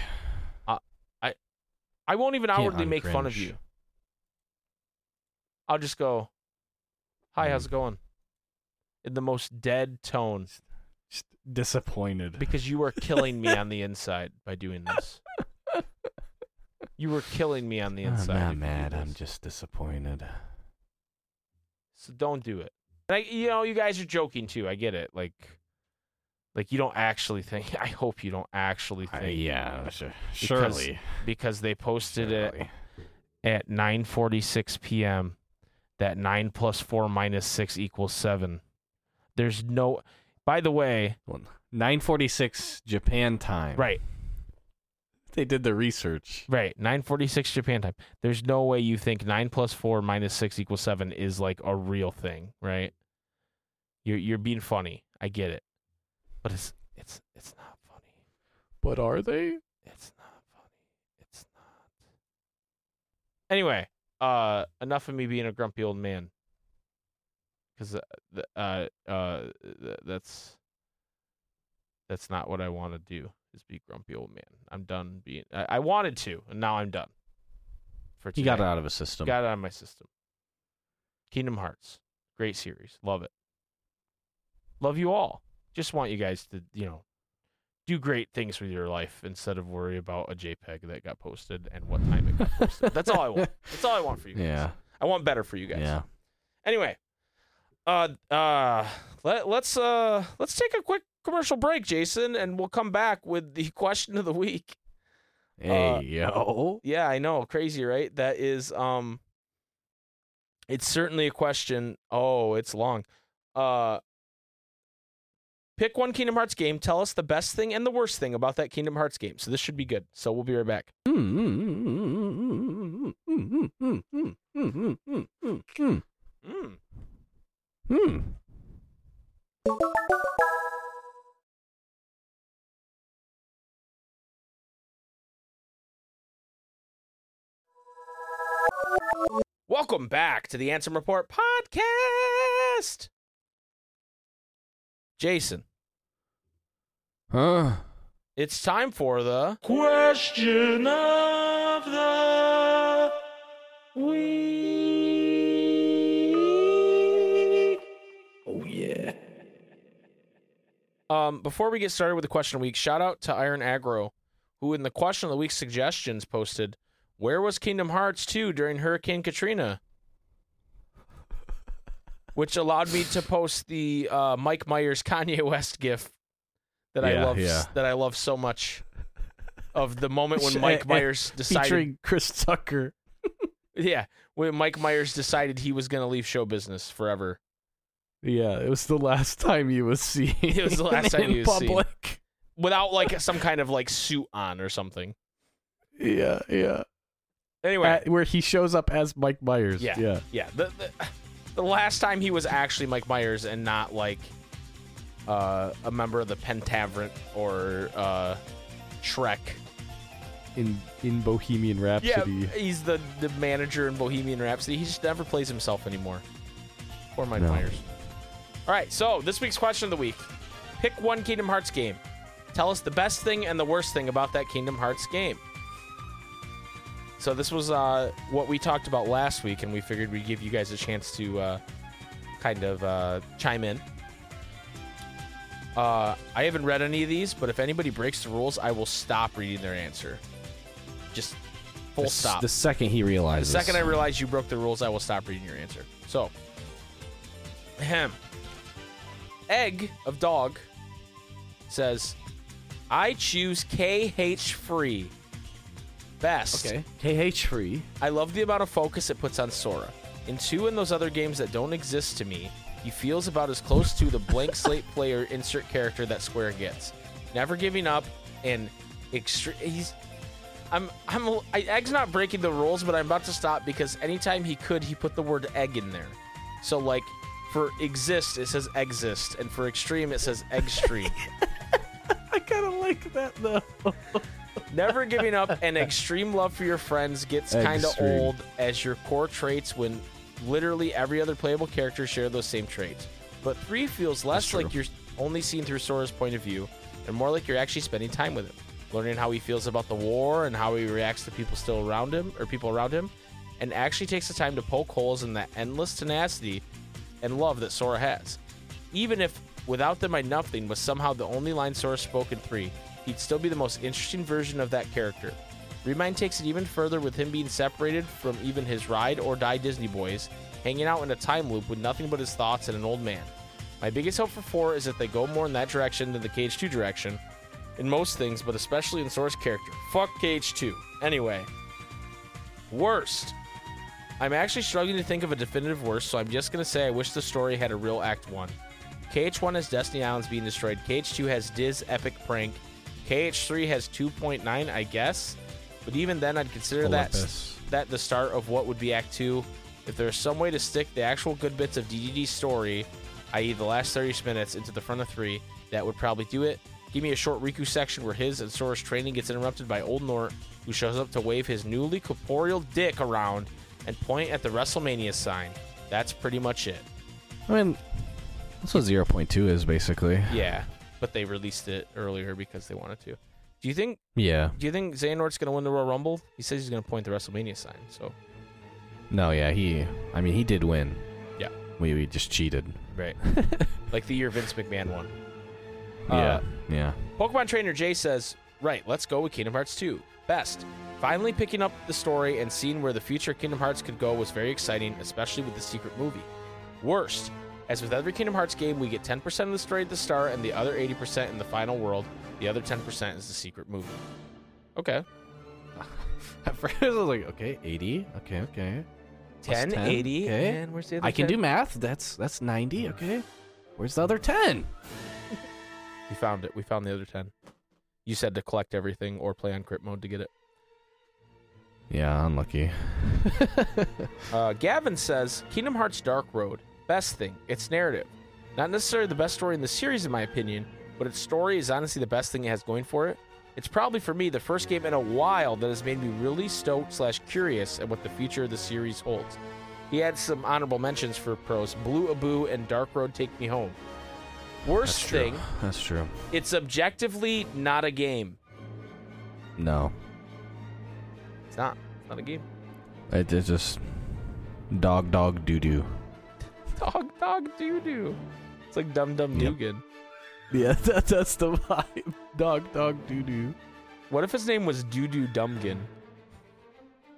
I won't even outwardly make fun of you. I'll just go, hi, how's it going? In the most dead tone. Just disappointed. Because you are killing me on the inside by doing this. You were killing me on the inside. I'm not mad. I'm just disappointed. So don't do it. And you guys are joking too. I get it. You don't actually think. I hope you don't actually think. Surely. Because they posted it at 9:46 p.m. that 9 + 4 - 6 = 7. There's no. By the way, 9:46 Japan time. Right. They did the research. Right. 9:46 Japan time. There's no way you think 9 + 4 - 6 = 7 is a real thing, right? You're being funny. I get it. But it's not funny. But are they? It's not funny. Anyway, enough of me being a grumpy old man. Because that's not what I want to do, is be grumpy old man. I'm done being... I wanted to, and now I'm done. For today. You got it out of a system. Got it out of my system. Kingdom Hearts. Great series. Love it. Love you all. Just want you guys to, you know, do great things with your life instead of worry about a JPEG that got posted and what time it got posted. That's all I want. That's all I want for you guys. Yeah. I want better for you guys. Yeah. Anyway, let's take a quick commercial break, Jason, and we'll come back with the question of the week. Hey, yo. Yeah, I know. Crazy, right? That is, it's certainly a question. Oh, it's long. Pick one Kingdom Hearts game. Tell us the best thing and the worst thing about that Kingdom Hearts game. So this should be good. So we'll be right back. Welcome back to the Ansem Report Podcast. Jason. Huh? It's time for the question of the week. Oh, yeah. Before we get started with the question of the week, shout out to Iron Aggro, who in the question of the week suggestions posted, where was Kingdom Hearts 2 during Hurricane Katrina? Which allowed me to post the Mike Myers Kanye West gif that I love so much, of the moment when Mike Myers decided, featuring Chris Tucker. Yeah, when Mike Myers decided he was going to leave show business forever. Yeah, it was the last time he was seen. It was the last time he was public. Seen without like some kind of like suit on or something. Yeah, yeah. Anyway, where he shows up as Mike Myers. Yeah, yeah, yeah. The last time he was actually Mike Myers and not, like, a member of the Pentaveret or Shrek. In Bohemian Rhapsody. Yeah, he's the manager in Bohemian Rhapsody. He just never plays himself anymore. Poor Mike Myers. All right, so this week's question of the week. Pick one Kingdom Hearts game. Tell us the best thing and the worst thing about that Kingdom Hearts game. So this was what we talked about last week, and we figured we'd give you guys a chance to chime in. I haven't read any of these, but if anybody breaks the rules, I will stop reading their answer. Just full stop. The second he realizes. The second I realize you broke the rules, I will stop reading your answer. So, Egg of Dog says, I choose KH Free. Best. Okay. KH Free. I love the amount of focus it puts on Sora. In 2 and those other games that don't exist to me, he feels about as close to the blank slate player insert character that Square gets. Never giving up and extreme. Egg's not breaking the rules, but I'm about to stop because anytime he could, he put the word egg in there. So like for exist, it says exist, and for extreme, it says eggstream. I kind of like that though. Never giving up and extreme love for your friends gets kind of old as your core traits when literally every other playable character share those same traits. But 3 feels less like you're only seen through Sora's point of view and more like you're actually spending time with him, learning how he feels about the war and how he reacts to people around him, and actually takes the time to poke holes in that endless tenacity and love that Sora has. Even if without them, I nothing was somehow the only line Sora spoke in 3. He'd still be the most interesting version of that character. Remind takes it even further with him being separated from even his ride or die Disney boys, hanging out in a time loop with nothing but his thoughts and an old man. My biggest hope for 4 is that they go more in that direction than the KH2 direction, in most things, but especially in Sora's character. Fuck KH2. Anyway. Worst. I'm actually struggling to think of a definitive worst, so I'm just going to say I wish the story had a real Act 1. KH1 has Destiny Islands being destroyed. KH2 has Diz epic prank. KH3 has 2.9, I guess. But even then, I'd consider that the start of what would be Act 2. If there's some way to stick the actual good bits of DDD's story, i.e. the last 30 minutes, into the front of 3, that would probably do it. Give me a short Riku section where his and Sora's training gets interrupted by Old Nort, who shows up to wave his newly corporeal dick around and point at the WrestleMania sign. That's pretty much it. I mean, that's what 0.2 is, basically. Yeah, but they released it earlier because they wanted to. Do you think... Yeah. Do you think Xehanort's going to win the Royal Rumble? He says he's going to point the WrestleMania sign, so... No, yeah, he did win. Yeah. We just cheated. Right. Like the year Vince McMahon won. Yeah. Pokemon Trainer Jay says, right, let's go with Kingdom Hearts 2. Best. Finally picking up the story and seeing where the future Kingdom Hearts could go was very exciting, especially with the secret movie. Worst. As with every Kingdom Hearts game, we get 10% of the story at the start and the other 80% in the final world. The other 10% is the secret movie. Okay. At first, I was like, okay, 80. Okay. 10, 80. Okay. And where's the other 10? I can do math. That's 90. Okay. Where's the other 10? We found it. We found the other 10. You said to collect everything or play on crit mode to get it. Yeah, unlucky. Gavin says, Kingdom Hearts Dark Road. Best thing. It's narrative. Not necessarily the best story in the series, in my opinion, but its story is honestly the best thing it has going for it. It's probably, for me, the first game in a while that has made me really stoked/curious at what the future of the series holds. He had some honorable mentions for pros. Blue Abu and Dark Road Take Me Home. Worst thing. That's true. It's objectively not a game. No. It's not. It's not a game. It's just dog, doo-doo. Dog, doo-doo. It's like Dum-Dum Dugan. Yeah, that's the vibe. Dog, doo-doo. What if his name was Doo-Doo Dumgin?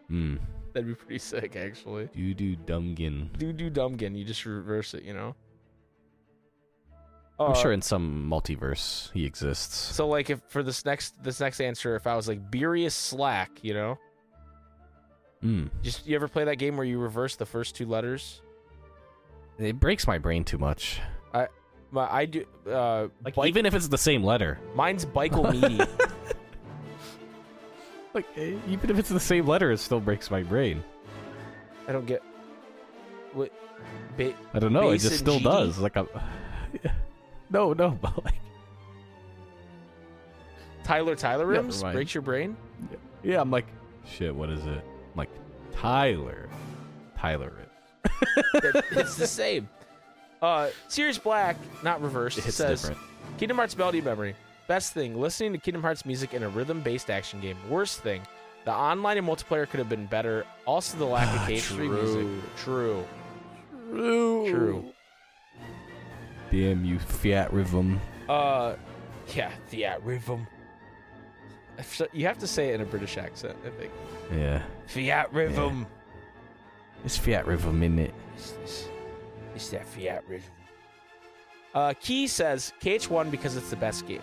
Hmm. That'd be pretty sick, actually. Doo-Doo Dumgin. Doo-Doo Dumgin. You just reverse it, you know? I'm sure in some multiverse he exists. So, like, if for this next answer, if I was like Beerus Slack, you know? Mm. You ever play that game where you reverse the first two letters? It breaks my brain too much. I do. Like even if it's the same letter. Mine's Bike-o-meaty. Like even if it's the same letter, it still breaks my brain. I don't get. What? I don't know. It just still GD? Does. Like I'm. No, but like Tyler rims breaks your brain. Yeah, I'm like, shit. What is it? I'm like Tyler rims. It's the same. Sirius Black, not reversed. It says different. Kingdom Hearts Melody Memory. Best thing, listening to Kingdom Hearts music in a rhythm-based action game. Worst thing, the online and multiplayer could have been better. Also, the lack of Cage 3 music. True. Damn you, Theatrhythm. Yeah, Theatrhythm. You have to say it in a British accent, I think. Yeah. Theatrhythm. Yeah. It's Theatrhythm, isn't it? It's that Theatrhythm. Key says, KH1 because it's the best game.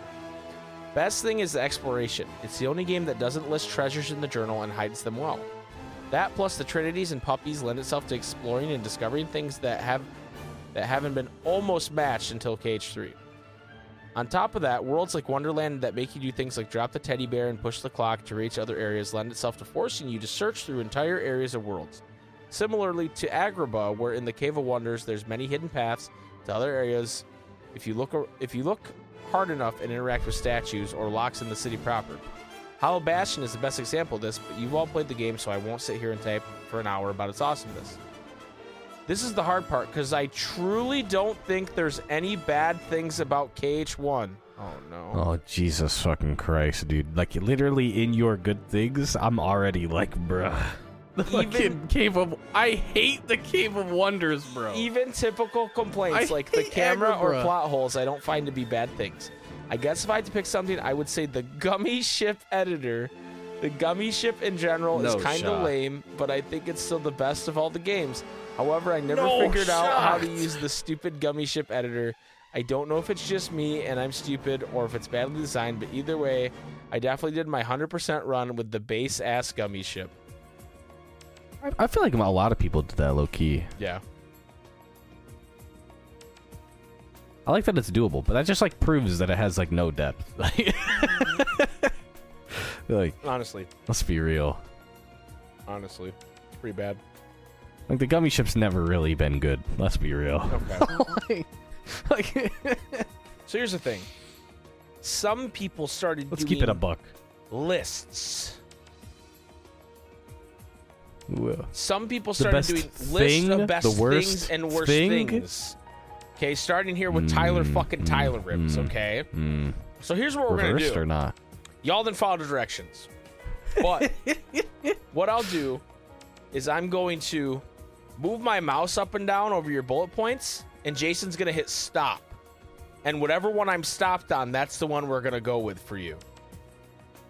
Best thing is the exploration. It's the only game that doesn't list treasures in the journal and hides them well. That plus the Trinities and puppies lend itself to exploring and discovering things that haven't been almost matched until KH3. On top of that, worlds like Wonderland that make you do things like drop the teddy bear and push the clock to reach other areas lend itself to forcing you to search through entire areas of worlds. Similarly to Agrabah, where in the Cave of Wonders there's many hidden paths to other areas if you look hard enough and interact with statues or locks in the city proper. Hollow Bastion is the best example of this, but you've all played the game, so I won't sit here and type for an hour about its awesomeness. This is the hard part, because I truly don't think there's any bad things about KH1. Oh, no. Oh, Jesus fucking Christ, dude. Like, literally in your good things, I'm already like, bruh. The fucking I hate the Cave of Wonders, bro. Even typical complaints, like the camera or plot holes, I don't find to be bad things. I guess if I had to pick something, I would say the gummy ship editor. The gummy ship in general is kind of lame, but I think it's still the best of all the games. However, I never figured out how to use the stupid gummy ship editor. I don't know if it's just me and I'm stupid or if it's badly designed, but either way, I definitely did my 100% run with the base-ass gummy ship. I feel like a lot of people did that low-key. Yeah. I like that it's doable, but that just, like, proves that it has, like, no depth. Like, honestly. Let's be real. Honestly. It's pretty bad. Like, the gummy ship's never really been good. Let's be real. Okay. So here's the thing. some people started doing... Let's keep it a buck. Lists. Whoa. Some people started doing lists of best things and worst things. Okay, starting here with Tyler Ribs, okay? So here's what we're going to do. Or not. Y'all then follow the directions. But what I'll do is I'm going to move my mouse up and down over your bullet points, and Jason's going to hit stop. And whatever one I'm stopped on, that's the one we're going to go with for you.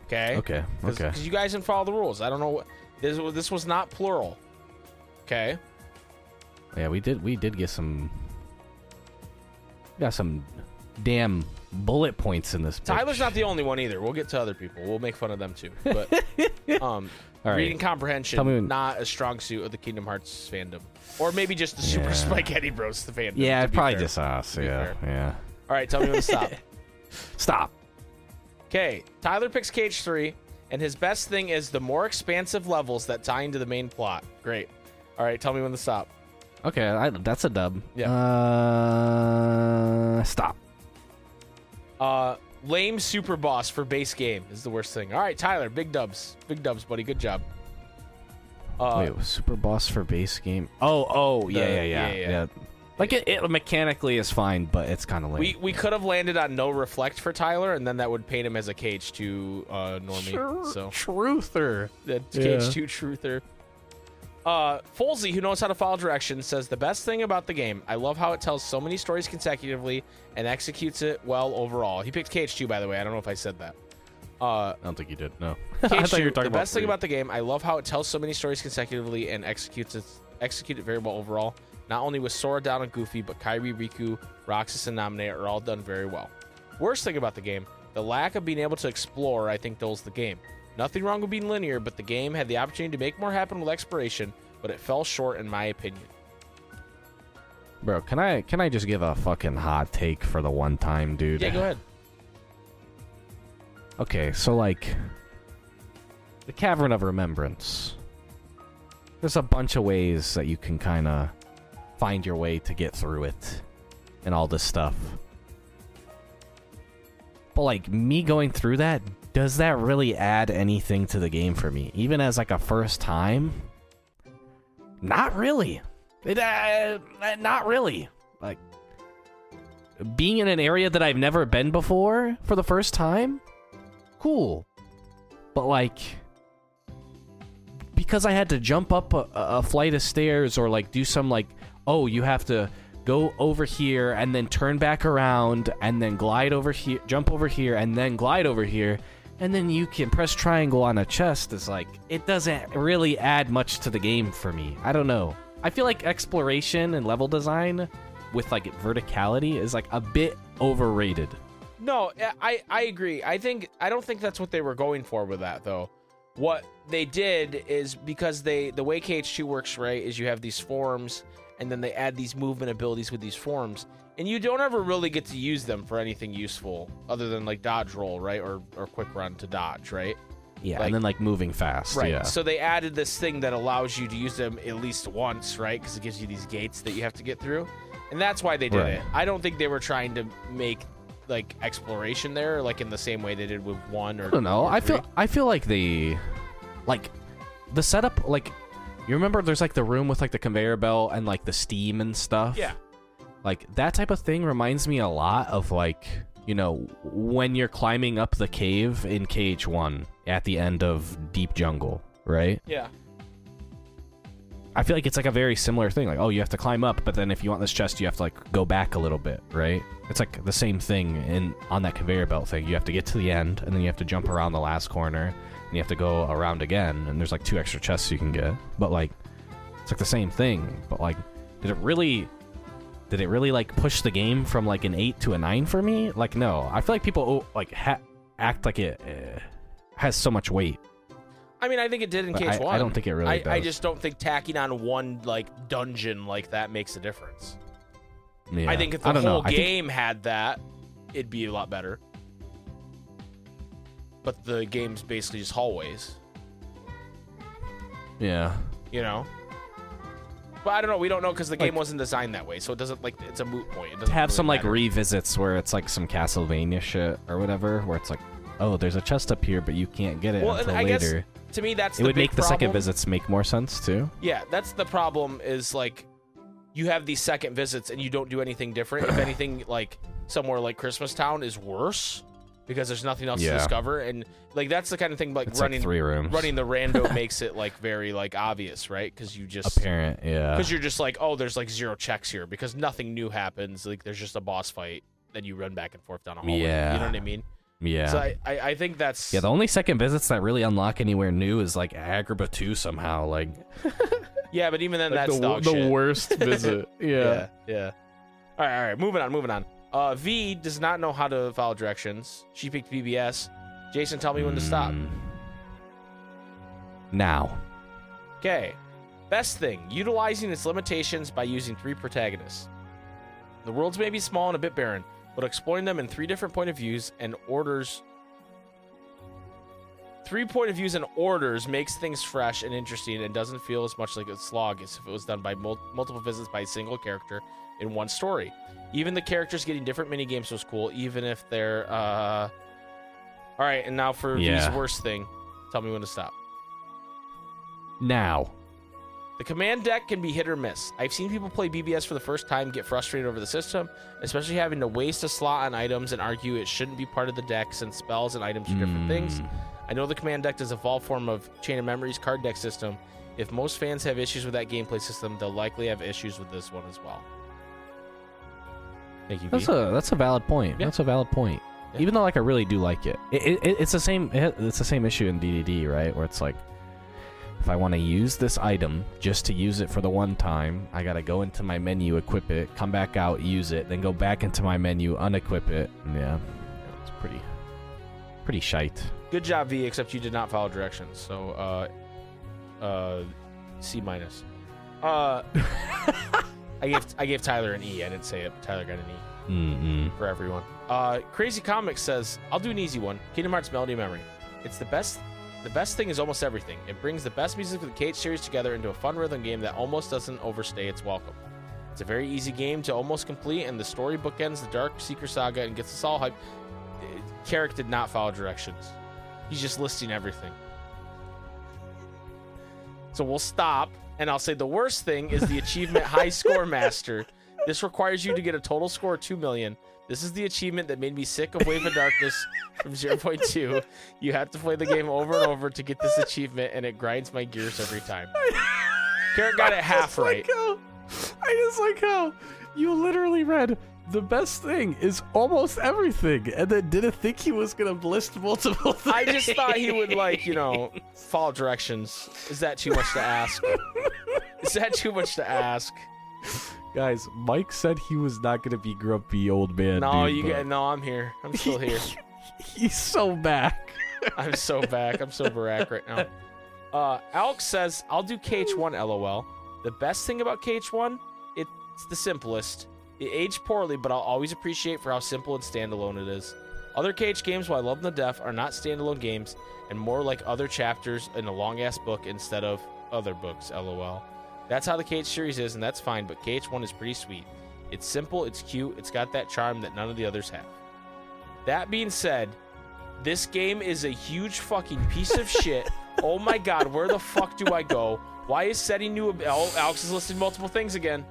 Okay? Okay, okay. Because you guys didn't follow the rules. I don't know what... This was not plural. Okay. Yeah, we did get some... Got some damn bullet points in this picture. Tyler's not the only one either. We'll get to other people. We'll make fun of them too. But right. Reading comprehension, not a strong suit of the Kingdom Hearts fandom. Or maybe just the Super Spaghetti Bros, the fandom. Yeah, probably just us. Yeah. All right, tell me when to stop. Stop. Okay, Tyler picks Cage 3, and his best thing is the more expansive levels that tie into the main plot. Great. All right, tell me when to stop. Okay, that's a dub. Yeah. Stop. Lame super boss for base game is the worst thing. All right, Tyler, big dubs. Big dubs, buddy. Good job. Wait, super boss for base game? Oh, yeah. Like, it mechanically is fine, but it's kind of lame. We could have landed on no reflect for Tyler, and then that would paint him as a Cage 2 normie. Sure, so. Truther. Cage 2 truther. Folsey, who knows how to follow directions, says the best thing about the game. I love how it tells so many stories consecutively and executes it well overall. He picked Cage 2, by the way. I don't know if I said that. I don't think you did. No. Cage 2, I thought you were talking about best thing about the game. I love how it tells so many stories consecutively and executes it very well overall. Not only with Sora, Donald, Goofy, but Kairi, Riku, Roxas, and Nomura are all done very well. Worst thing about the game, the lack of being able to explore, I think, dulls the game. Nothing wrong with being linear, but the game had the opportunity to make more happen with exploration, but it fell short in my opinion. Bro, can I just give a fucking hot take for the one time, dude? Yeah, go ahead. Okay, so like the Cavern of Remembrance. There's a bunch of ways that you can kind of find your way to get through it and all this stuff. But like me going through that, does that really add anything to the game for me? Even as like a first time? Not really. Not really. Like being in an area that I've never been before for the first time? Cool. But like because I had to jump up a flight of stairs or like do some like, oh, you have to go over here and then turn back around and then glide over here, jump over here and then glide over here. And then you can press triangle on a chest. It's like, it doesn't really add much to the game for me. I don't know. I feel like exploration and level design with, like, verticality is, like, a bit overrated. No, I agree. I don't think that's what they were going for with that, though. What they did is because the way KH2 works, right, is you have these forms, and then they add these movement abilities with these forms. And you don't ever really get to use them for anything useful other than, like, dodge roll, right? Or quick run to dodge, right? Yeah, like, and then, like, moving fast. Right, yeah. So they added this thing that allows you to use them at least once, right? Because it gives you these gates that you have to get through. And that's why they did it. I don't think they were trying to make, like, exploration there, like, in the same way they did with one or... I don't know. Or I feel like the... Like, the setup, like... You remember there's, like, the room with, like, the conveyor belt and, like, the steam and stuff? Yeah. Like, that type of thing reminds me a lot of, like, you know, when you're climbing up the cave in KH1 at the end of Deep Jungle, right? Yeah. I feel like it's, like, a very similar thing. Like, oh, you have to climb up, but then if you want this chest, you have to, like, go back a little bit, right? It's, like, the same thing on that conveyor belt thing. You have to get to the end, and then you have to jump around the last corner, and you have to go around again, and there's, like, 2 extra chests you can get. But, like, it's, like, the same thing. But, like, did it really, like, push the game from, like, an 8 to a 9 for me? Like, no. I feel like people, like, act like it has so much weight. I mean, I think it did in Cage 1. I don't think it really does. I just don't think tacking on one, like, dungeon like that makes a difference. Yeah. I think if the whole game had that, it'd be a lot better. But the game's basically just hallways. Yeah. You know? But I don't know. We don't know because the game wasn't designed that way, so it doesn't like it's a moot point. It doesn't have really some matter. Like revisits where it's like some Castlevania shit or whatever, where it's like, oh, there's a chest up here, but you can't get it until later. Guess, to me, that's the big problem. It would make the second visits make more sense too. Yeah, that's the problem. Is like, you have these second visits and you don't do anything different. If anything, like somewhere like Christmas Town is worse. Because there's nothing else to discover, and like that's the kind of thing like it's running like three rooms. Running the rando makes it like very like obvious, right? Because you just apparent, yeah. Because you're just like, oh, there's like zero checks here because nothing new happens. Like there's just a boss fight, then you run back and forth down a hallway. Yeah. You know what I mean? Yeah. So I think that's the only second visits that really unlock anywhere new is like Agrabah 2 somehow. Like yeah, but even then like that's the worst visit. Yeah. Yeah. All right. Moving on. V does not know how to follow directions. She picked PBS. Jason, tell me when to stop. Now. Okay. Best thing, utilizing its limitations by using three protagonists. The worlds may be small and a bit barren, but exploring them in three different point of views and orders. Three point of views and orders makes things fresh and interesting and doesn't feel as much like a slog as if it was done by multiple visits by a single character in one story. Even the characters getting different minigames was cool, even if they're all right, and now for V's worst thing. Tell me when to stop. Now. The command deck can be hit or miss. I've seen people play BBS for the first time get frustrated over the system, especially having to waste a slot on items and argue it shouldn't be part of the deck since spells and items are different things. I know the command deck does a evolve form of Chain of Memories card deck system. If most fans have issues with that gameplay system, they'll likely have issues with this one as well. That's a valid point. Yeah. That's a valid point. Yeah. Even though like I really do like it. It's the same issue in DDD, right? Where it's like, if I want to use this item just to use it for the one time, I gotta go into my menu, equip it, come back out, use it, then go back into my menu, unequip it. Yeah, it's pretty shite. Good job, V. Except you did not follow directions, so C-. I gave Tyler an E. I didn't say it, but Tyler got an E for everyone. Crazy Comics says, I'll do an easy one. Kingdom Hearts Melody Memory. It's the best. The best thing is almost everything. It brings the best music of the Cage series together into a fun rhythm game that almost doesn't overstay its welcome. It's a very easy game to almost complete, and the story bookends the Dark Seeker saga and gets us all hyped. Carrick did not follow directions. He's just listing everything. So we'll stop. And I'll say the worst thing is the achievement High Score Master. This requires you to get a total score of 2 million. This is the achievement that made me sick of Wave of Darkness from 0.2. You have to play the game over and over to get this achievement, and it grinds my gears every time. Carrot got it half right. I just like how you literally read the best thing is almost everything, and then didn't think he was going to list multiple things. I just thought he would, like, you know, follow directions. Is that too much to ask? Guys, Mike said he was not going to be grumpy old man. No, dude, no, I'm here. I'm still here. He's so back. I'm so back. I'm so barack right now. Alk says, I'll do KH1, LOL. The best thing about KH1, it's the simplest. It aged poorly, but I'll always appreciate for how simple and standalone it is. Other KH games, while I love them to death, are not standalone games and more like other chapters in a long-ass book instead of other books, LOL. That's how the KH series is, and that's fine, but KH1 is pretty sweet. It's simple, it's cute, it's got that charm that none of the others have. That being said, this game is a huge fucking piece of shit. Oh my god, where the fuck do I go? Why is setting new... Oh, Alex is listing multiple things again.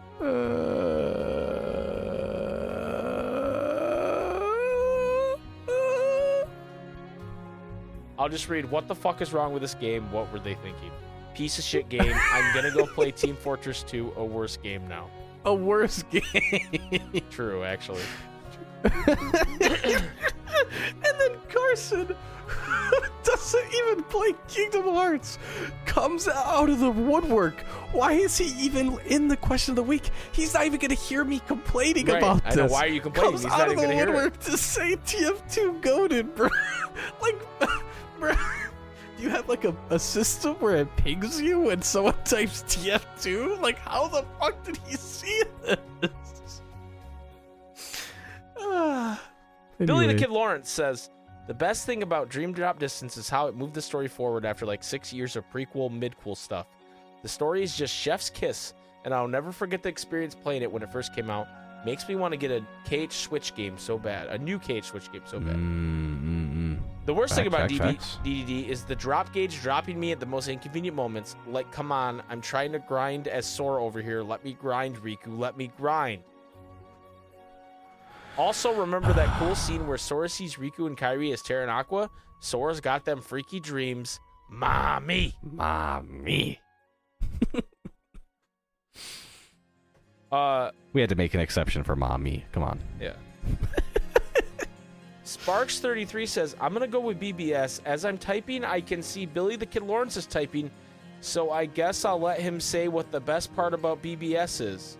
I'll just read, what the fuck is wrong with this game? What were they thinking? Piece of shit game. I'm gonna go play Team Fortress 2, a worse game now. A worse game. True, actually. And then Carson, who doesn't even play Kingdom Hearts, comes out of the woodwork. Why is he even in the question of the week? He's not even going to hear me complaining about this. I know, why are you complaining? He's not even going to hear it. Comes out of the woodwork to say TF2 goated, bro. Like, bro, do you have like a system where it pings you when someone types TF2? Like, how the fuck did he see this? Billy the Kid Lawrence says, the best thing about Dream Drop Distance is how it moved the story forward after like 6 years of prequel, midquel stuff. The story is just chef's kiss, and I'll never forget the experience playing it when it first came out. Makes me want to get a KH Switch game so bad. A new KH Switch game so bad. The worst thing about DDD is the drop gauge dropping me at the most inconvenient moments. Like, come on, I'm trying to grind as Sora over here. Let me grind, Riku. Let me grind. Also, remember that cool scene where Sora sees Riku and Kairi as Terra and Aqua? Sora's got them freaky dreams. Mommy. Mommy. We had to make an exception for Mommy. Come on. Yeah. Sparks33 says, I'm going to go with BBS. As I'm typing, I can see Billy the Kid Lawrence is typing, so I guess I'll let him say what the best part about BBS is.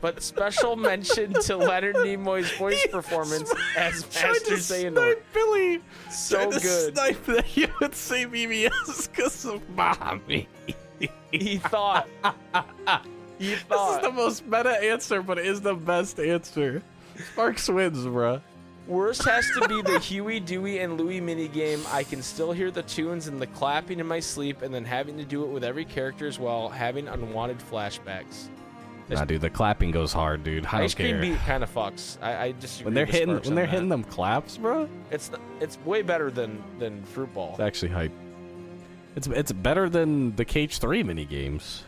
But special mention to Leonard Nimoy's voice performance as Master Xehanort. Billy. So good. Snipe that he would say BBS because of Mommy. He thought. This is the most meta answer, but it is the best answer. Sparks wins, bruh. Worst has to be the Huey, Dewey, and Louie minigame. I can still hear the tunes and the clapping in my sleep, and then having to do it with every character as well, having unwanted flashbacks. Nah, dude, the clapping goes hard, dude. Ice Cream Beat kind of fucks. I disagree. When they're hitting them claps, bro. It's way better than Fruit Ball. It's actually hype. It's better than the KH3 minigames.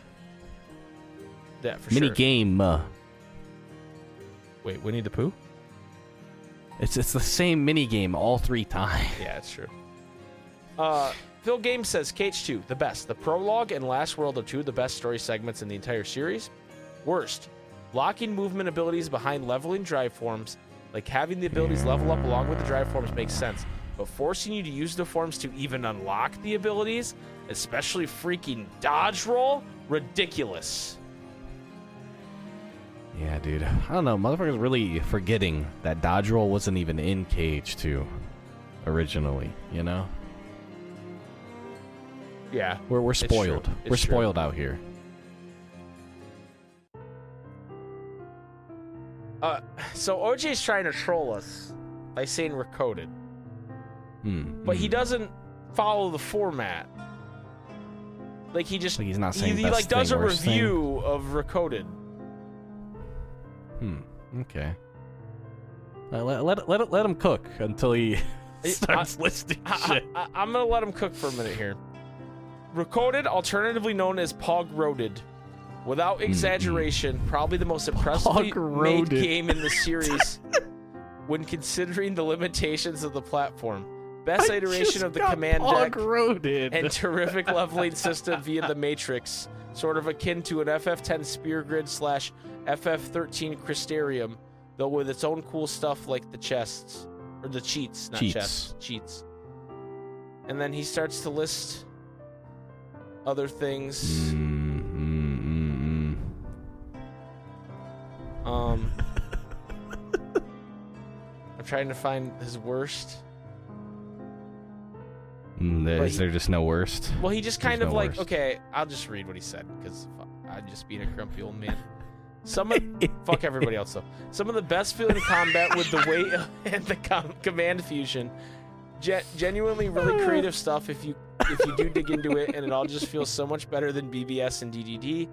Yeah, for sure. Minigame. Wait, Winnie the Pooh? It's the same minigame all three times. Yeah, it's true. Phil Games says, KH2, the best. The prologue and last world are two of the best story segments in the entire series. Worst, locking movement abilities behind leveling drive forms. Like, having the abilities level up along with the drive forms makes sense, but forcing you to use the forms to even unlock the abilities, especially freaking dodge roll, ridiculous. Yeah, dude. I don't know. Motherfuckers really forgetting that dodge roll wasn't even in KH2 originally, you know? Yeah. We're spoiled. We're spoiled out here. So OJ's trying to troll us by saying we're coded. But he doesn't follow the format. Like, he just... Like, he's not saying he like, does a review of Recoded. Okay. Let him cook until he starts listing shit. I'm going to let him cook for a minute here. Recoded, alternatively known as Pog-Roaded. Without exaggeration, probably the most impressively made game in the series when considering the limitations of the platform. Best iteration of the command deck and terrific leveling system via the Matrix, sort of akin to an FF10 Spear Grid / FF13 Crystarium, though with its own cool stuff like the chests, or the cheats, not chests, cheats. And then he starts to list other things. I'm trying to find his worst. Is there just no worst? Well, he just kind of like, okay, I'll just read what he said because I'm just being a grumpy old man. Fuck everybody else though. Some of the best feeling combat with the weight and the command fusion. Genuinely really creative stuff if you do dig into it, and it all just feels so much better than BBS and DDD.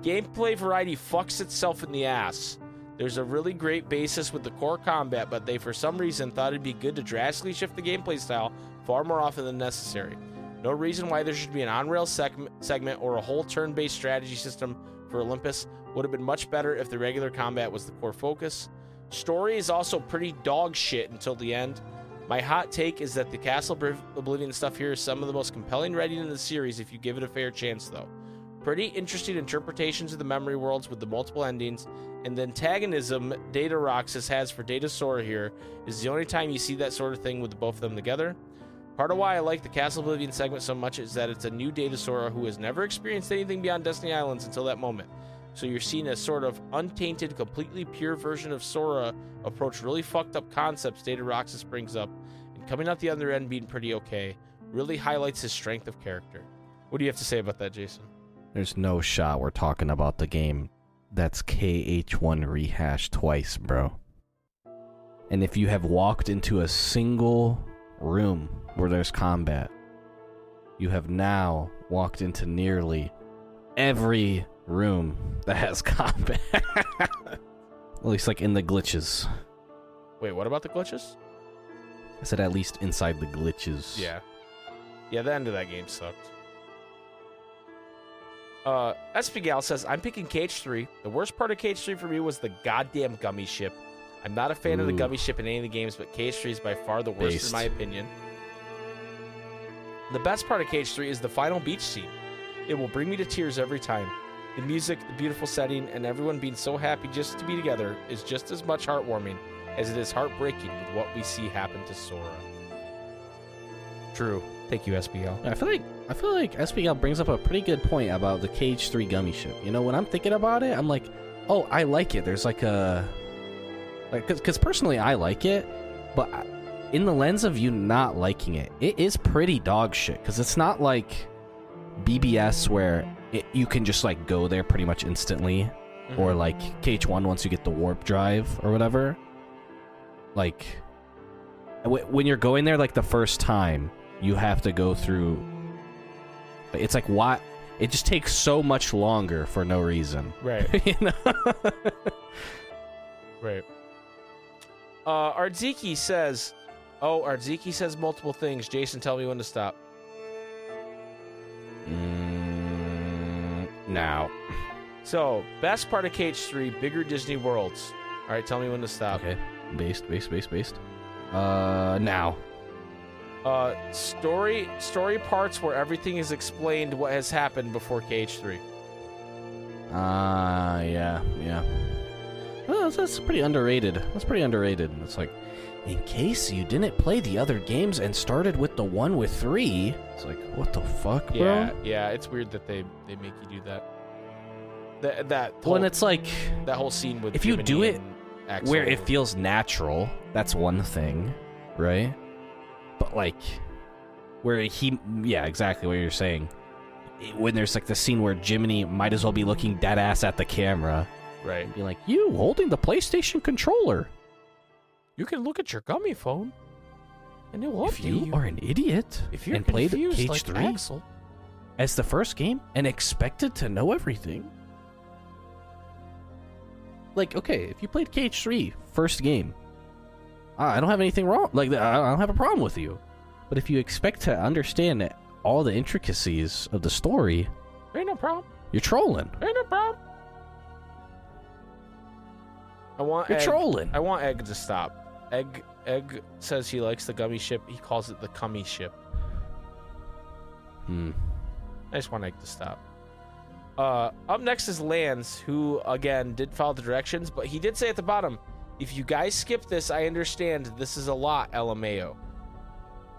Gameplay variety fucks itself in the ass. There's a really great basis with the core combat, but they for some reason thought it'd be good to drastically shift the gameplay style far more often than necessary. No reason why there should be an on-rail segment or a whole turn-based strategy system for Olympus. Would have been much better if the regular combat was the core focus. Story is also pretty dog shit until the end. My hot take is that the Castle Oblivion stuff here is some of the most compelling writing in the series if you give it a fair chance, though. Pretty interesting interpretations of the memory worlds with the multiple endings, and the antagonism Data Roxas has for Data Sora here is the only time you see that sort of thing with both of them together. Part of why I like the Castle Oblivion segment so much is that it's a new Data Sora who has never experienced anything beyond Destiny Islands until that moment. So you're seeing a sort of untainted, completely pure version of Sora approach really fucked up concepts Data Roxas brings up, and coming out the other end being pretty okay really highlights his strength of character. What do you have to say about that, Jason? There's no shot we're talking about the game that's KH1 rehashed twice, bro. And if you have walked into a single room where there's combat, you have now walked into nearly every room that has combat. At least, like, in the glitches. Wait, what about the glitches? I said at least inside the glitches. Yeah. Yeah, the end of that game sucked. SPGal says, I'm picking Cage 3. The worst part of Cage 3 for me was the goddamn gummy ship. I'm not a fan of the gummy ship in any of the games, but Cage 3 is by far the worst in my opinion. The best part of Cage 3 is the final beach scene. It will bring me to tears every time. The music, the beautiful setting, and everyone being so happy just to be together is just as much heartwarming as it is heartbreaking with what we see happen to Sora. True. Thank you, SPL. I feel like SPL brings up a pretty good point about the Cage 3 gummy ship. You know, when I'm thinking about it, I'm like, oh, I like it. There's like a... Because personally, I like it, but in the lens of you not liking it, it is pretty dog shit. Because it's not like BBS where you can just like go there pretty much instantly. Mm-hmm. Or like KH1 once you get the warp drive or whatever. Like, when you're going there like the first time, you have to go through... It's like, why... It just takes so much longer for no reason. Right. You know? Right. Ardziki says... Oh, Ardziki says multiple things. Jason, tell me when to stop. Now. So, best part of Cage 3, bigger Disney worlds. All right, tell me when to stop. Okay. Based. Now. Story parts where everything is explained what has happened before Cage 3. Yeah. Well, that's pretty underrated. It's like, in case you didn't play the other games and started with the one with 3, it's like, what the fuck, bro? Yeah, it's weird that they make you do that. It's like... That whole scene with... If you do it where it feels natural, that's one thing, right? But, like, where he... Yeah, exactly what you're saying. When there's, like, the scene where Jiminy might as well be looking dead-ass at the camera. Right. And be like, you holding the PlayStation controller. You can look at your gummy phone. And it will update you. If you are an idiot and play the Cage 3 Axel. As the first game and expected to know everything. Like, okay, if you played Cage 3 first game, I don't have anything wrong. Like, I don't have a problem with you. But if you expect to understand all the intricacies of the story... There ain't no problem. You're trolling. There ain't no problem. I want Egg to stop. Egg says he likes the gummy ship. He calls it the cummy ship. I just want Egg to stop. Up next is Lance, who, again, did follow the directions, but he did say at the bottom... If you guys skip this, I understand. This is a lot, LMAO.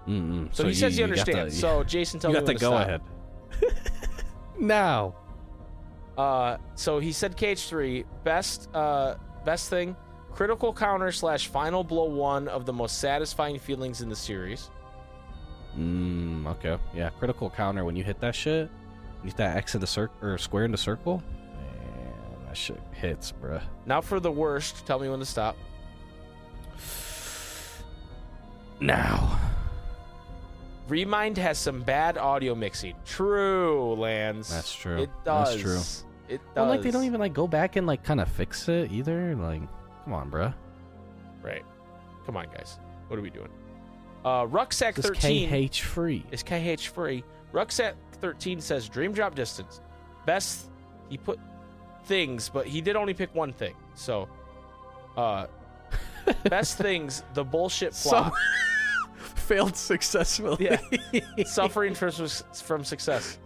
Mm-hmm. So he says he understands. So Jason, tell me when to stop. You got the go-ahead. Now. So he said Cage 3, best thing, critical counter / final blow, one of the most satisfying feelings in the series. Okay. Yeah, critical counter, when you hit that shit, you hit that X in the square in the circle. Shit hits, bruh. Now for the worst, tell me when to stop. Now. Remind has some bad audio mixing. True, Lance. That's true. It does. That's true. It does. Well, like, they don't even, like, go back and, like, kind of fix it either. Like, come on, bruh. Right. Come on, guys. What are we doing? Rucksack 13. It's KH free. It's KH free. Rucksack 13 says dream drop distance. Best he put... things, but he did only pick one thing, so best things, the bullshit flop. Failed successfully. Yeah. Suffering from success.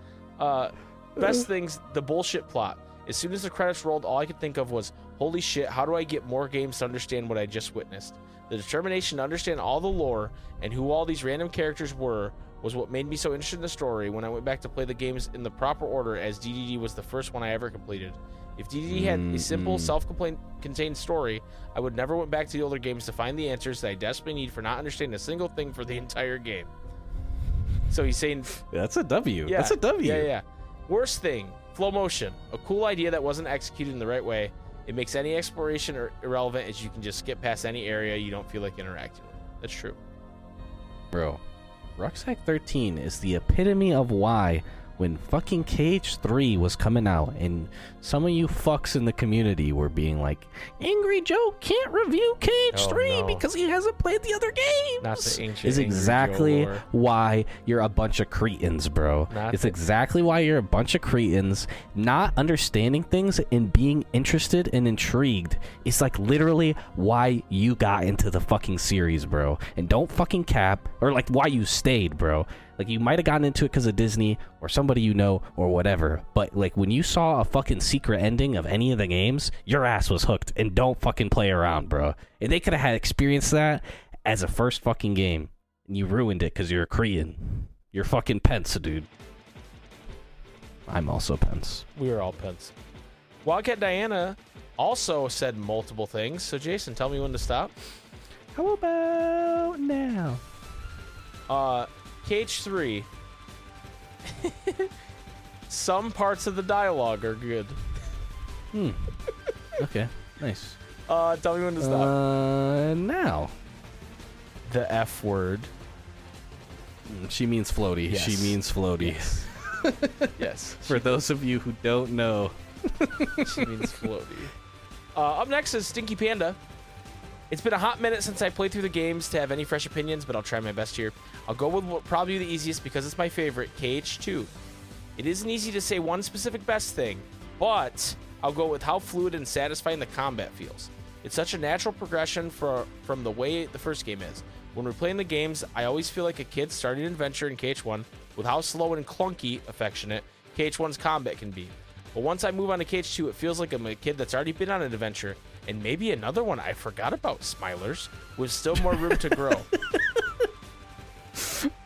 Best things, the bullshit plot. As soon as the credits rolled, all I could think of was, holy shit, how do I get more games to understand what I just witnessed? The determination to understand all the lore and who all these random characters were was what made me so interested in the story when I went back to play the games in the proper order, as DDD was the first one I ever completed. If DDD had a simple, self-contained story, I would never went back to the older games to find the answers that I desperately need for not understanding a single thing for the entire game. So he's saying... That's a W. Yeah, that's a W. Yeah. Worst thing, flow motion. A cool idea that wasn't executed in the right way. It makes any exploration irrelevant, as you can just skip past any area you don't feel like interacting with. That's true. Bro, Rucksack 13 is the epitome of why when fucking Cage 3 was coming out and some of you fucks in the community were being like, Angry Joe can't review Cage 3 because he hasn't played the other games. That's the ancient why you're a bunch of cretins, bro. Exactly why you're a bunch of cretins, not understanding things and being interested and intrigued. It's like literally why you got into the fucking series, bro. And don't fucking cap, or like why you stayed, bro. Like, you might have gotten into it because of Disney or somebody you know or whatever, but, like, when you saw a fucking secret ending of any of the games, your ass was hooked, and don't fucking play around, bro. And they could have had experienced that as a first fucking game, and you ruined it because you're a Korean. You're fucking Pence, dude. I'm also Pence. We are all Pence. Wildcat Diana also said multiple things, so Jason, tell me when to stop. How about now? KH3. Some parts of the dialogue are good. Okay, nice. Tell me when to stop. Now. The F word. She means floaty. Yes. She means floaty. Yes. Yes. For those of you who don't know, she means floaty. Up next is Stinky Panda. It's been a hot minute since I played through the games to have any fresh opinions, but I'll try my best here. I'll go with what probably the easiest because it's my favorite, KH2. It isn't easy to say one specific best thing, but I'll go with how fluid and satisfying the combat feels. It's such a natural progression from the way the first game is. When we're playing the games, I always feel like a kid starting an adventure in KH1 with how slow and clunky, affectionate, KH1's combat can be. But once I move on to KH2, it feels like I'm a kid that's already been on an adventure, and maybe another one I forgot about, Smilers, with still more room to grow.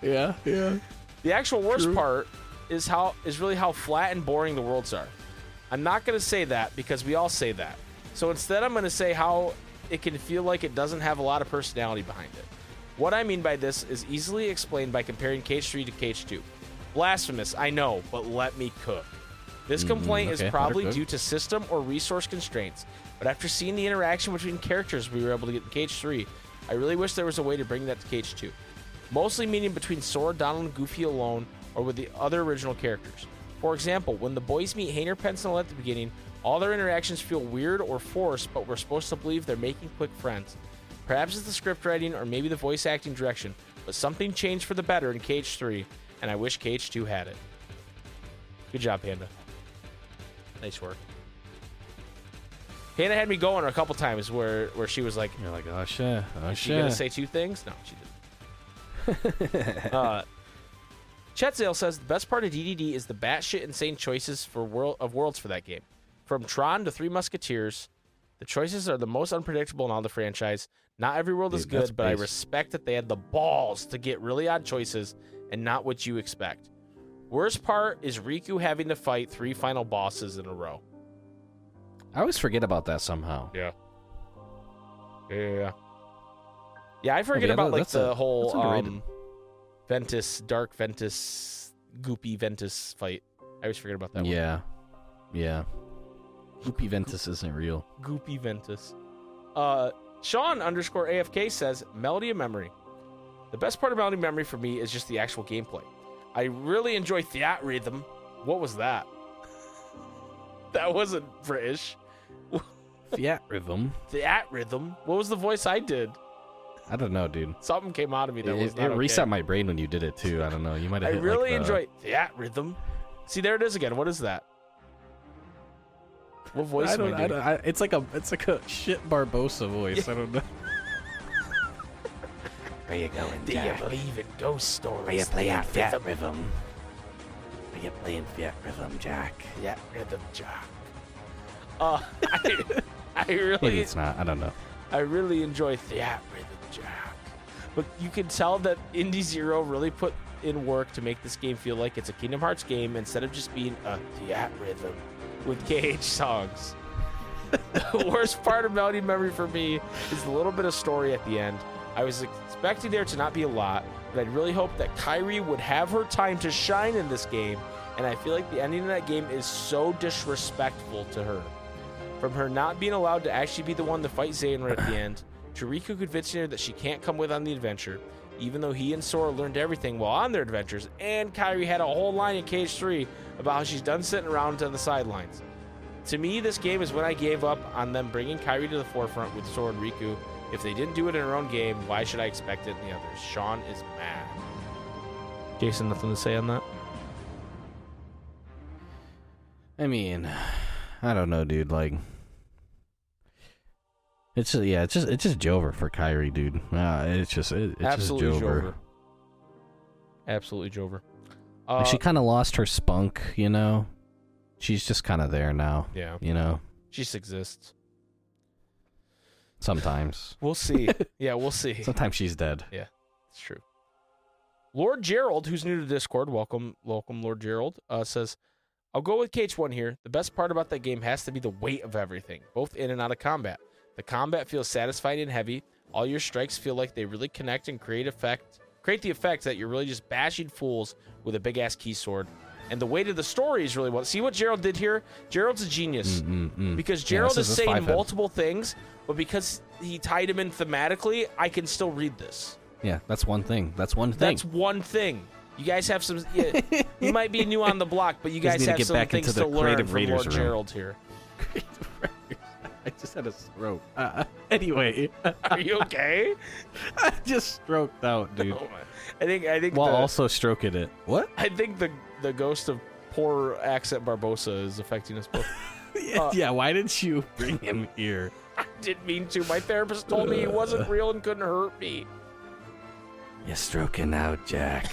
Yeah, yeah. The actual worst part is really how flat and boring the worlds are. I'm not going to say that because we all say that. So instead, I'm going to say how it can feel like it doesn't have a lot of personality behind it. What I mean by this is easily explained by comparing KH3 to KH2. Blasphemous, I know, but let me cook. This complaint is probably due to system or resource constraints, but after seeing the interaction between characters we were able to get in KH3, I really wish there was a way to bring that to KH2. Mostly meaning between Sora, Donald, and Goofy alone, or with the other original characters. For example, when the boys meet Hainer, Pencil at the beginning, all their interactions feel weird or forced, but we're supposed to believe they're making quick friends. Perhaps it's the script writing or maybe the voice acting direction, but something changed for the better in KH3, and I wish KH2 had it. Good job, Panda. Nice work. Panda had me going a couple times where she was like, "You're like, oh shit, oh shit." You gonna say two things? No, she didn't. Chetzale says the best part of DDD is the batshit insane choices for worlds for that game. From Tron to Three Musketeers, the choices are the most unpredictable in all the franchise. Not every world is good, but I respect that they had the balls to get really odd choices and not what you expect. Worst part is Riku having to fight 3 final bosses in a row. I always forget about that somehow. Yeah. Yeah, I forget about like the whole Ventus, Dark Ventus, Goopy Ventus fight. I always forget about that one. Yeah. Goopy Ventus isn't real. Goopy Ventus. Sean underscore AFK says, Melody of Memory. The best part of Melody of Memory for me is just the actual gameplay. I really enjoy Theatrhythm. What was that? That wasn't British. Theatrhythm? Theatrhythm? What was the voice I did? I don't know, dude. Something came out of me that was not okay. It reset my brain when you did it, too. I don't know. You might have. I really enjoy Theatrhythm. See, there it is again. What is that? What voice am I doing? It's like a shit Barbosa voice. Yeah. I don't know. Where you going, Dad? Do you believe in ghost stories? Are you playing Theatrhythm? Are you playing Theatrhythm, Jack? Theatrhythm, Jack. I really... Maybe it's not. I don't know. I really enjoy Theatrhythm, Jack. But you can tell that Indie Zero really put in work to make this game feel like it's a Kingdom Hearts game instead of just being a Theatrhythm with KH songs. The worst part of Melody Memory for me is the little bit of story at the end. I was expecting there to not be a lot, but I'd really hoped that Kairi would have her time to shine in this game, and I feel like the ending of that game is so disrespectful to her. From her not being allowed to actually be the one to fight Xehanort at the end, to Riku convincing her that she can't come with on the adventure, even though he and Sora learned everything while on their adventures, and Kairi had a whole line in Cage 3 about how she's done sitting around on the sidelines. To me, this game is when I gave up on them bringing Kairi to the forefront with Sora and Riku. If they didn't do it in her own game, why should I expect it in the others? Sean is mad. Jason, nothing to say on that? I mean, I don't know, dude. Like, it's just, yeah, it's just Jover for Kairi, dude. It's absolutely just Jover. Absolutely Jover. She kind of lost her spunk, you know. She's just kind of there now. Yeah, you know. She just exists. Sometimes. We'll see. Yeah, we'll see. Sometimes she's dead. Yeah, it's true. Lord Gerald, who's new to Discord, welcome, Lord Gerald, says, I'll go with KH1 here. The best part about that game has to be the weight of everything, both in and out of combat. The combat feels satisfying and heavy. All your strikes feel like they really connect and create the effect that you're really just bashing fools with a big-ass key sword. And the weight of the story is really well. See what Gerald did here? Gerald's a genius. Because Gerald is saying multiple things, but because he tied him in thematically, I can still read this. Yeah, that's one thing. You guys have some... Yeah, you might be new on the block, but you guys have some things to learn from Lord Gerald here. Creative writers. I just had a stroke. Anyway. Are you okay? I just stroked out, dude. Oh, I think while also stroking it. What? I think the ghost of poor Accent Barbosa is affecting us both. Yeah, why didn't you bring him here? I didn't mean to. My therapist told me he wasn't real and couldn't hurt me. You're stroking out, Jack.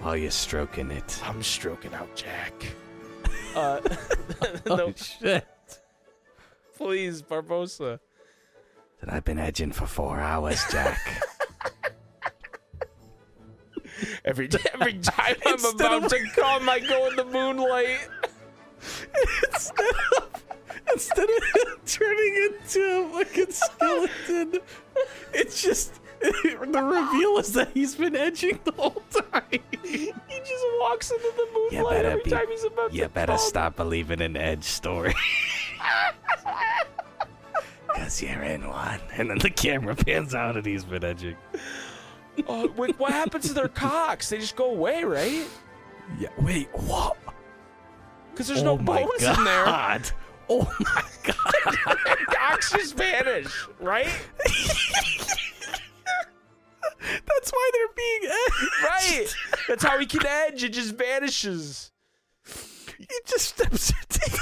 While you're stroking it. I'm stroking out, Jack. Oh, shit. Please, Barbosa. That I've been edging for 4 hours, Jack. Every time I'm about to come, I go in the moonlight. Instead of turning into a fucking skeleton, it's just the reveal is that he's been edging the whole time. He just walks into the moonlight every time he's about to come. You better stop believing in Edge story. Because you're in one. And then the camera pans out and he's been edging. Oh, wait, what happens to their cocks? They just go away, right? Yeah. Wait, what? Because there's no bones in there. Oh my god! Cocks just vanish, right? That's why they're being edged. Right. That's how he can edge. It just vanishes. He just steps into.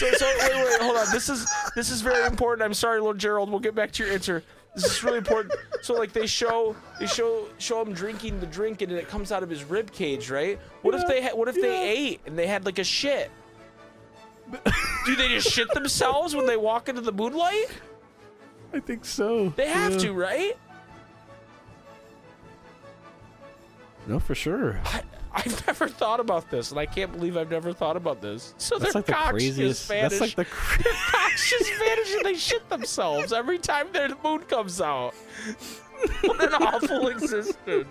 Wait, hold on. This is very important. I'm sorry, Lord Gerald. We'll get back to your answer. This is really important. So, like, they show him drinking the drink, and it comes out of his rib cage, right? What if they ate and they had like a shit? Do they just shit themselves when they walk into the moonlight? I think so. They have to, right? No, for sure. I've never thought about this, and I can't believe I've never thought about this. So that's their cocks just vanish. That's like the cocks just vanish, and they shit themselves every time their moon comes out. What an awful existence!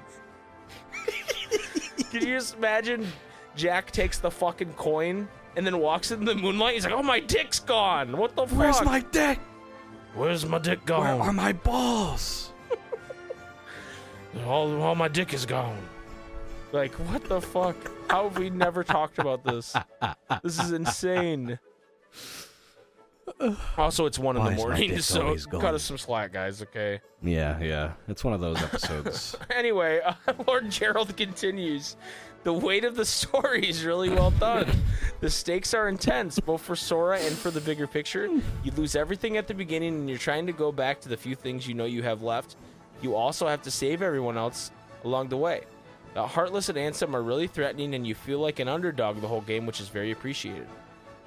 Can you just imagine? Jack takes the fucking coin and then walks in the moonlight. He's like, "Oh, my dick's gone! What the fuck? Where's my dick? Where's my dick gone? Where are my balls? all my dick is gone." Like, what the fuck? How have we never talked about this? This is insane. Also, it's 1 in the morning, so cut us some slack, guys, okay? Yeah. It's one of those episodes. Anyway, Lord Gerald continues. The weight of the story is really well done. The stakes are intense, both for Sora and for the bigger picture. You lose everything at the beginning, and you're trying to go back to the few things you know you have left. You also have to save everyone else along the way. The Heartless and Ansem are really threatening, and you feel like an underdog the whole game, which is very appreciated.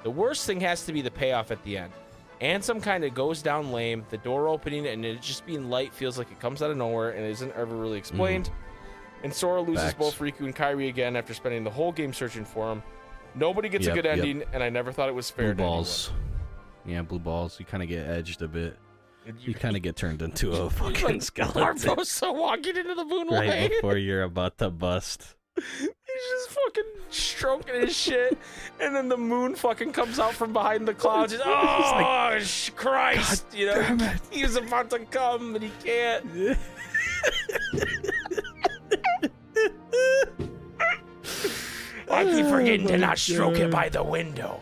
The worst thing has to be the payoff at the end. Ansem kind of goes down lame, the door opening, and it just being light feels like it comes out of nowhere and isn't ever really explained. And Sora loses both Riku and Kairi again after spending the whole game searching for him. Nobody gets a good ending, and I never thought it was fair to anyone. Yeah, blue balls. You kind of get edged a bit. You kind of get turned into a fucking skeleton. Barbosa walking into the moonlight. Right before you're about to bust. He's just fucking stroking his shit, and then the moon fucking comes out from behind the clouds. Just, oh, like, Christ! God, you know, he's about to come, and he can't. I keep forgetting to not stroke it by the window.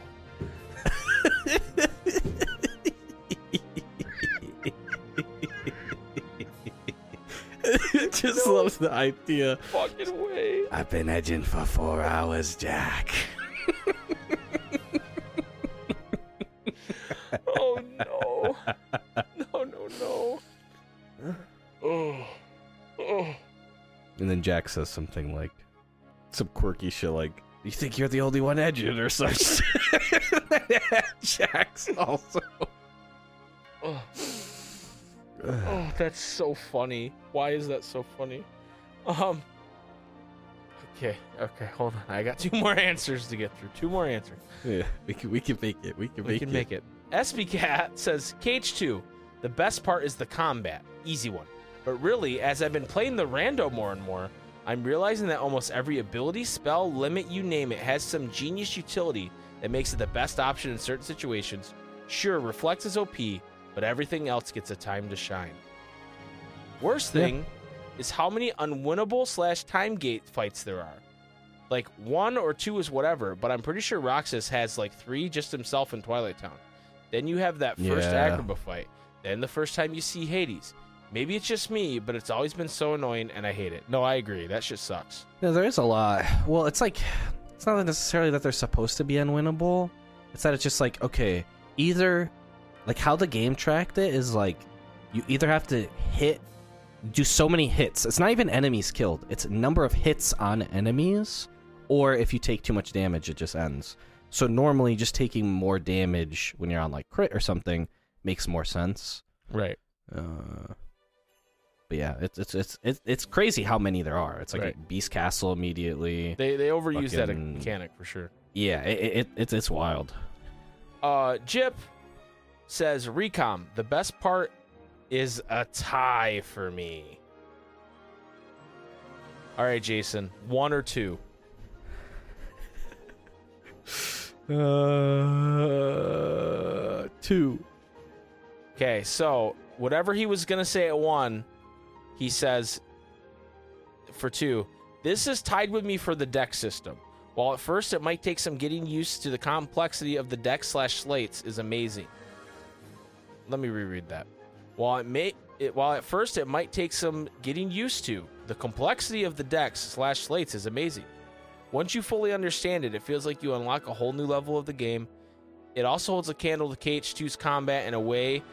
Just no loves the idea. Fucking way. I've been edging for 4 hours, Jack. Oh no! No, no, no! Oh, oh! And then Jack says something like, some quirky shit like, "You think you're the only one edging or such?" Jack's also. Oh. Oh, that's so funny. Why is that so funny? Okay, hold on. I got two more answers to get through. Two more answers. Yeah, we can make it. We can make it. SB Cat says, KH2, the best part is the combat. Easy one. But really, as I've been playing the rando more and more, I'm realizing that almost every ability, spell, limit, you name it, has some genius utility that makes it the best option in certain situations. Sure, Reflex is OP, but everything else gets a time to shine. Worst thing is how many unwinnable / time gate fights there are. Like, one or two is whatever, but I'm pretty sure Roxas has like 3 just himself in Twilight Town. Then you have that first Agrabah fight. Then the first time you see Hades. Maybe it's just me, but it's always been so annoying, and I hate it. No, I agree. That shit sucks. No, there is a lot. Well, it's like, it's not necessarily that they're supposed to be unwinnable. It's that it's just like, okay, either... Like, how the game tracked it is, like, you either have to hit, do so many hits. It's not even enemies killed. It's number of hits on enemies, or if you take too much damage, it just ends. So normally, just taking more damage when you're on, like, crit or something makes more sense. Right. But yeah, it's crazy how many there are. It's like a Beast Castle immediately. They overuse that mechanic for sure. Yeah, it's wild. Jip says, Recom, the best part is a tie for me. All right, Jason, 1 or 2? Two. Okay, so whatever he was going to say at 1, he says for 2, this is tied with me for the deck system. While at first it might take some getting used to, the complexity of the deck / slates is amazing. Let me reread that. While at first it might take some getting used to, the complexity of the decks / slates is amazing. Once you fully understand it, it feels like you unlock a whole new level of the game. It also holds a candle to KH2's combat in a way.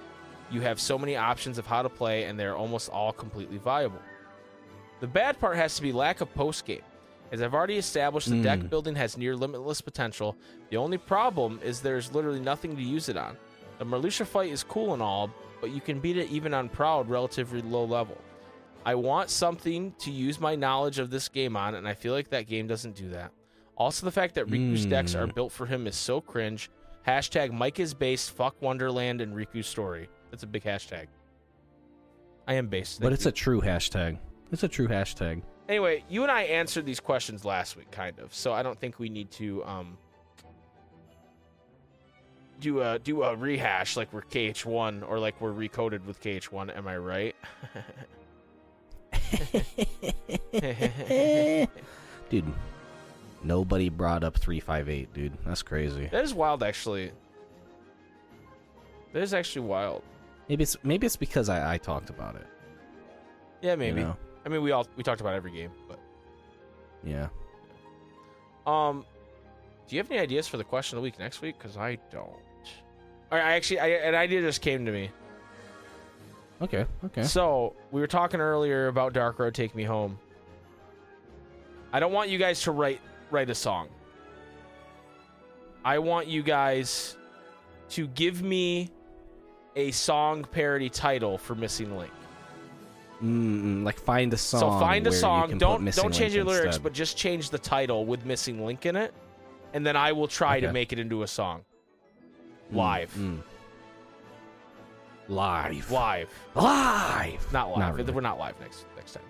You have so many options of how to play, and they're almost all completely viable. The bad part has to be lack of post-game. As I've already established, the deck building has near limitless potential. The only problem is there's literally nothing to use it on. The Merlucia fight is cool and all, but you can beat it even on Proud relatively low level. I want something to use my knowledge of this game on, and I feel like that game doesn't do that. Also, the fact that Riku's decks are built for him is so cringe. # Mike is based, fuck Wonderland and Riku's story. That's a big #. I am based. But it's a true #. It's a true #. Anyway, you and I answered these questions last week, kind of, so I don't think we need to... Do a rehash like we're KH1 or like we're recoded with KH1. Am I right? Dude, nobody brought up 358, dude. That's crazy. That is wild, actually. That is actually wild. Maybe it's because I talked about it. Yeah, maybe. You know? I mean, we talked about every game, but yeah. Do you have any ideas for the question of the week next week? Because I don't. All right, an idea just came to me. Okay. So we were talking earlier about Dark Road, Take Me Home. I don't want you guys to write a song. I want you guys to give me a song parody title for Missing Link. Like find a song. So find a song. Don't change your lyrics, instead. But just change the title with Missing Link in it. And then I will try to make it into a song. Live. Not live. Not really. We're not live next time.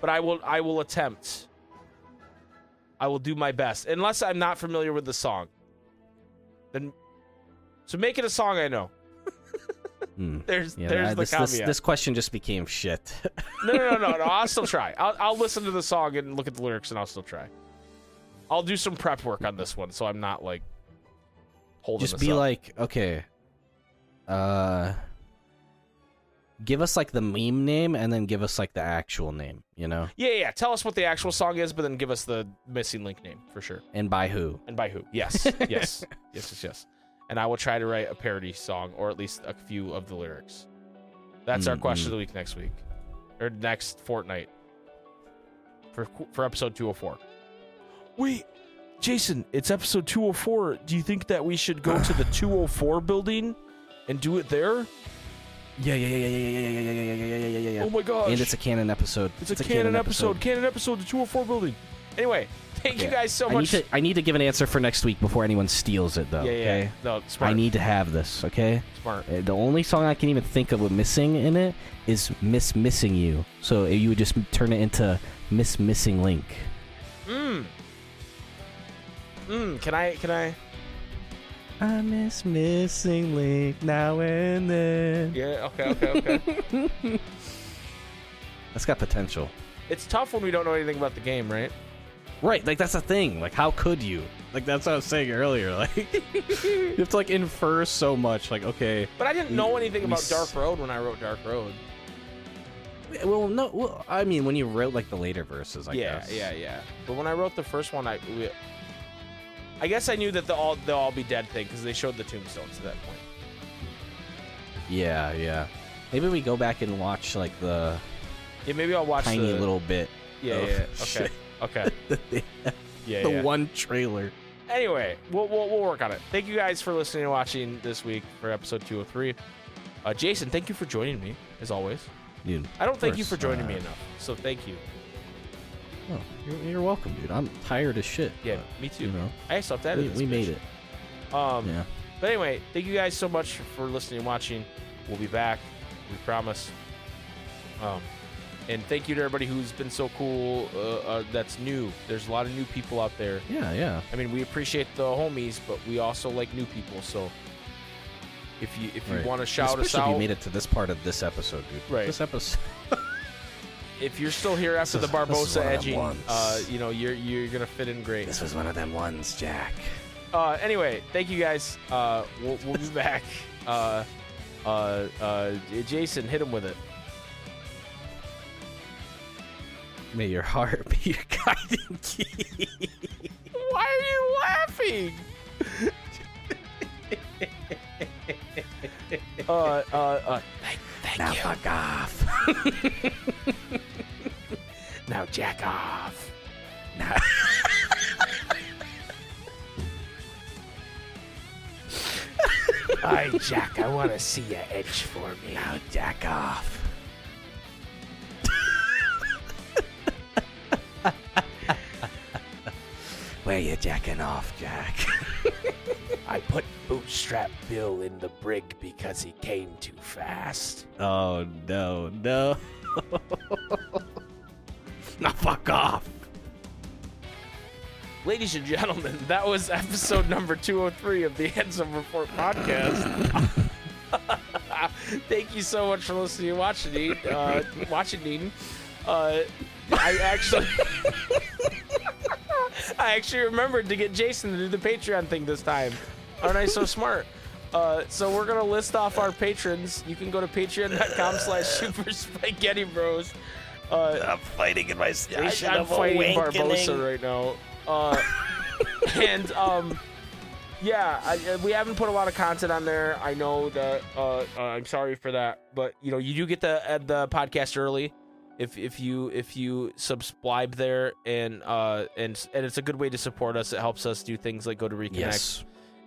But I will attempt I will do my best. Unless I'm not familiar with the song. Then, so make it a song I know. There's the caveat. This question just became shit. No. I'll still try. I'll listen to the song and look at the lyrics, and I'll still try. I'll do some prep work on this one, so I'm not, like, holding this up. Just be like, okay, give us, like, the meme name, and then give us, like, the actual name, you know? Yeah, tell us what the actual song is, but then give us the Missing Link name, for sure. And by who. Yes, yes. And I will try to write a parody song, or at least a few of the lyrics. That's our question of the week next week. Or next fortnight. For episode 204. Wait, Jason, it's episode 204. Do you think that we should go to the 204 building and do it there? Yeah. Oh my gosh. And it's a canon episode. It's a canon episode, the 204 building. Anyway. Thank you guys so much. I need to give an answer for next week before anyone steals it, though. Yeah. No, smart. I need to have this, okay? Smart. The only song I can even think of with missing in it is Miss Missing You. So you would just turn it into Miss Missing Link. Can I? I miss Missing Link now and then. Yeah, okay. That's got potential. It's tough when we don't know anything about the game, right? Right, like, that's the thing. Like, how could you? Like, that's what I was saying earlier. Like, you have to, like, infer so much. Like, okay. But I didn't know anything about Dark Road when I wrote Dark Road. Well, no. Well, I mean, when you wrote, like, the later verses, I guess. Yeah. But when I wrote the first one, I guess I knew that they'll all be dead thing because they showed the tombstones at that point. Yeah. Maybe we go back and watch, like, the... Yeah, maybe I'll watch tiny little bit. Yeah. Okay. The one trailer. Anyway, we'll work on it. Thank you guys for listening and watching this week for episode 203. Jason, thank you for joining me, as always. Dude, I don't thank you for joining me enough, so thank you. Oh, you're welcome, dude. I'm tired as shit. Yeah, but, me too. You know, I stopped that. We made it. Yeah. But anyway, thank you guys so much for listening and watching. We'll be back. We promise. And thank you to everybody who's been so cool that's new. There's a lot of new people out there. Yeah. I mean, we appreciate the homies, but we also like new people. So if you want to shout us out. Especially if you made it to this part of this episode, dude. Right. This episode. If you're still here after the Barbosa edging, you know, you're going to fit in great. This was one of them ones, Jack. Anyway, thank you guys. We'll be back. Jason, hit him with it. May your heart be your guiding key. Why are you laughing? Thank you. Now fuck off. Now jack off. Now. Alright, Jack, I want to see you edge for me. Now jack off. Where you jacking off, Jack? I put Bootstrap Bill in the brig because he came too fast. Oh, no. Now fuck off. Ladies and gentlemen, that was episode number 203 of the Answer Report Podcast. Thank you so much for listening and watching Dean. I actually remembered to get Jason to do the Patreon thing this time. Aren't I so smart? So we're going to list off our patrons. You can go to patreon.com/SuperSpaghettiBros. I'm fighting in my station. I'm fighting Barbosa right now. We haven't put a lot of content on there. I know that I'm sorry for that. But, you know, you do get the podcast early. If you subscribe there and it's a good way to support us. It helps us do things like go to Reconnect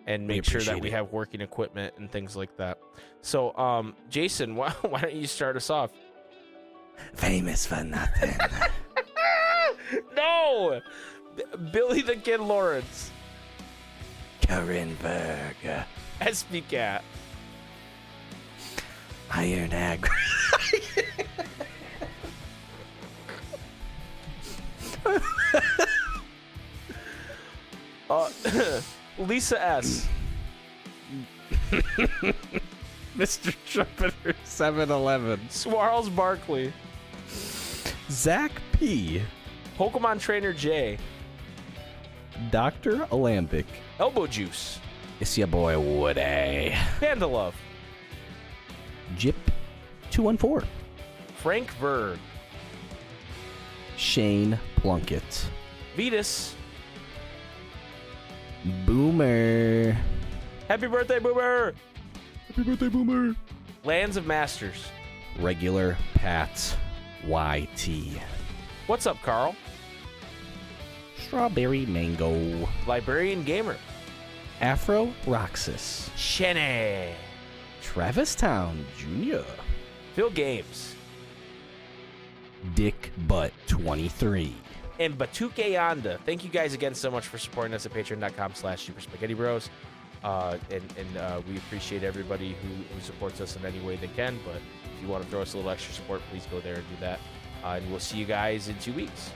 and make sure that we have working equipment and things like that. So, Jason, why don't you start us off? Famous for nothing. No, Billy the Kid Lawrence, Corinne Berger, SB Cat, Iron Agra. Lisa S. Mr. Trumpeter 711. Swarles Barkley. Zach P. Pokemon Trainer J. Dr. Alambic. Elbow Juice. It's your boy Woody. Panda Love. Jip 214. Frank Verg. Shane Plunkett. Vetus. Boomer. Happy birthday, Boomer! Happy birthday, Boomer! Lands of Masters. Regular Pat YT. What's up, Carl? Strawberry Mango. Librarian Gamer. Afro Roxas. Shene. Travistown Jr. Phil Games. Dick Butt 23. And Batuke Yonda. Thank you guys again so much for supporting us at patreon.com/superspaghettibros. We appreciate everybody who supports us in any way they can, but if you want to throw us a little extra support, please go there and do that. And we'll see you guys in 2 weeks.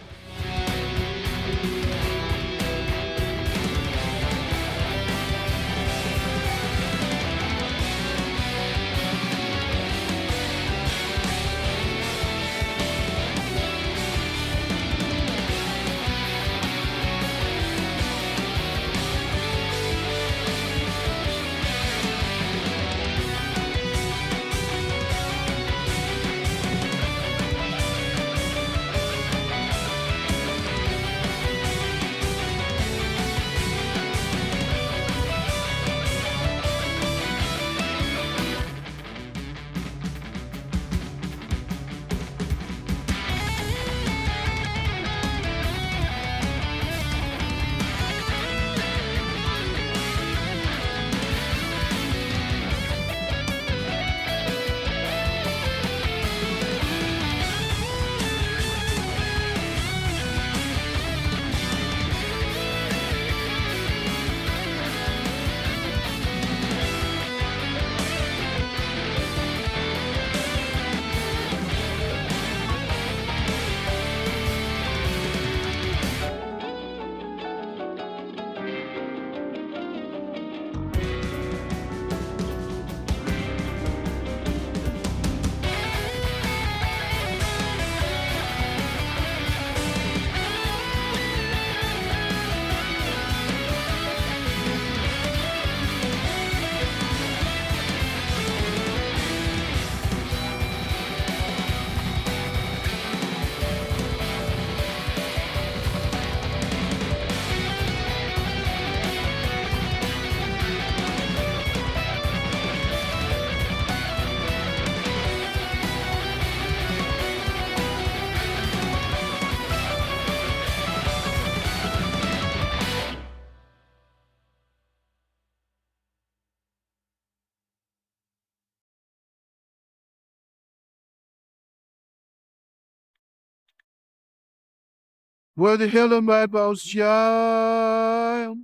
Where the hell are my balls, child?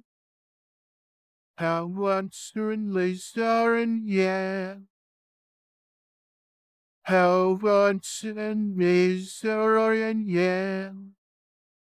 How Answer and Lisa and yeah. How Answer and Lisa and yeah.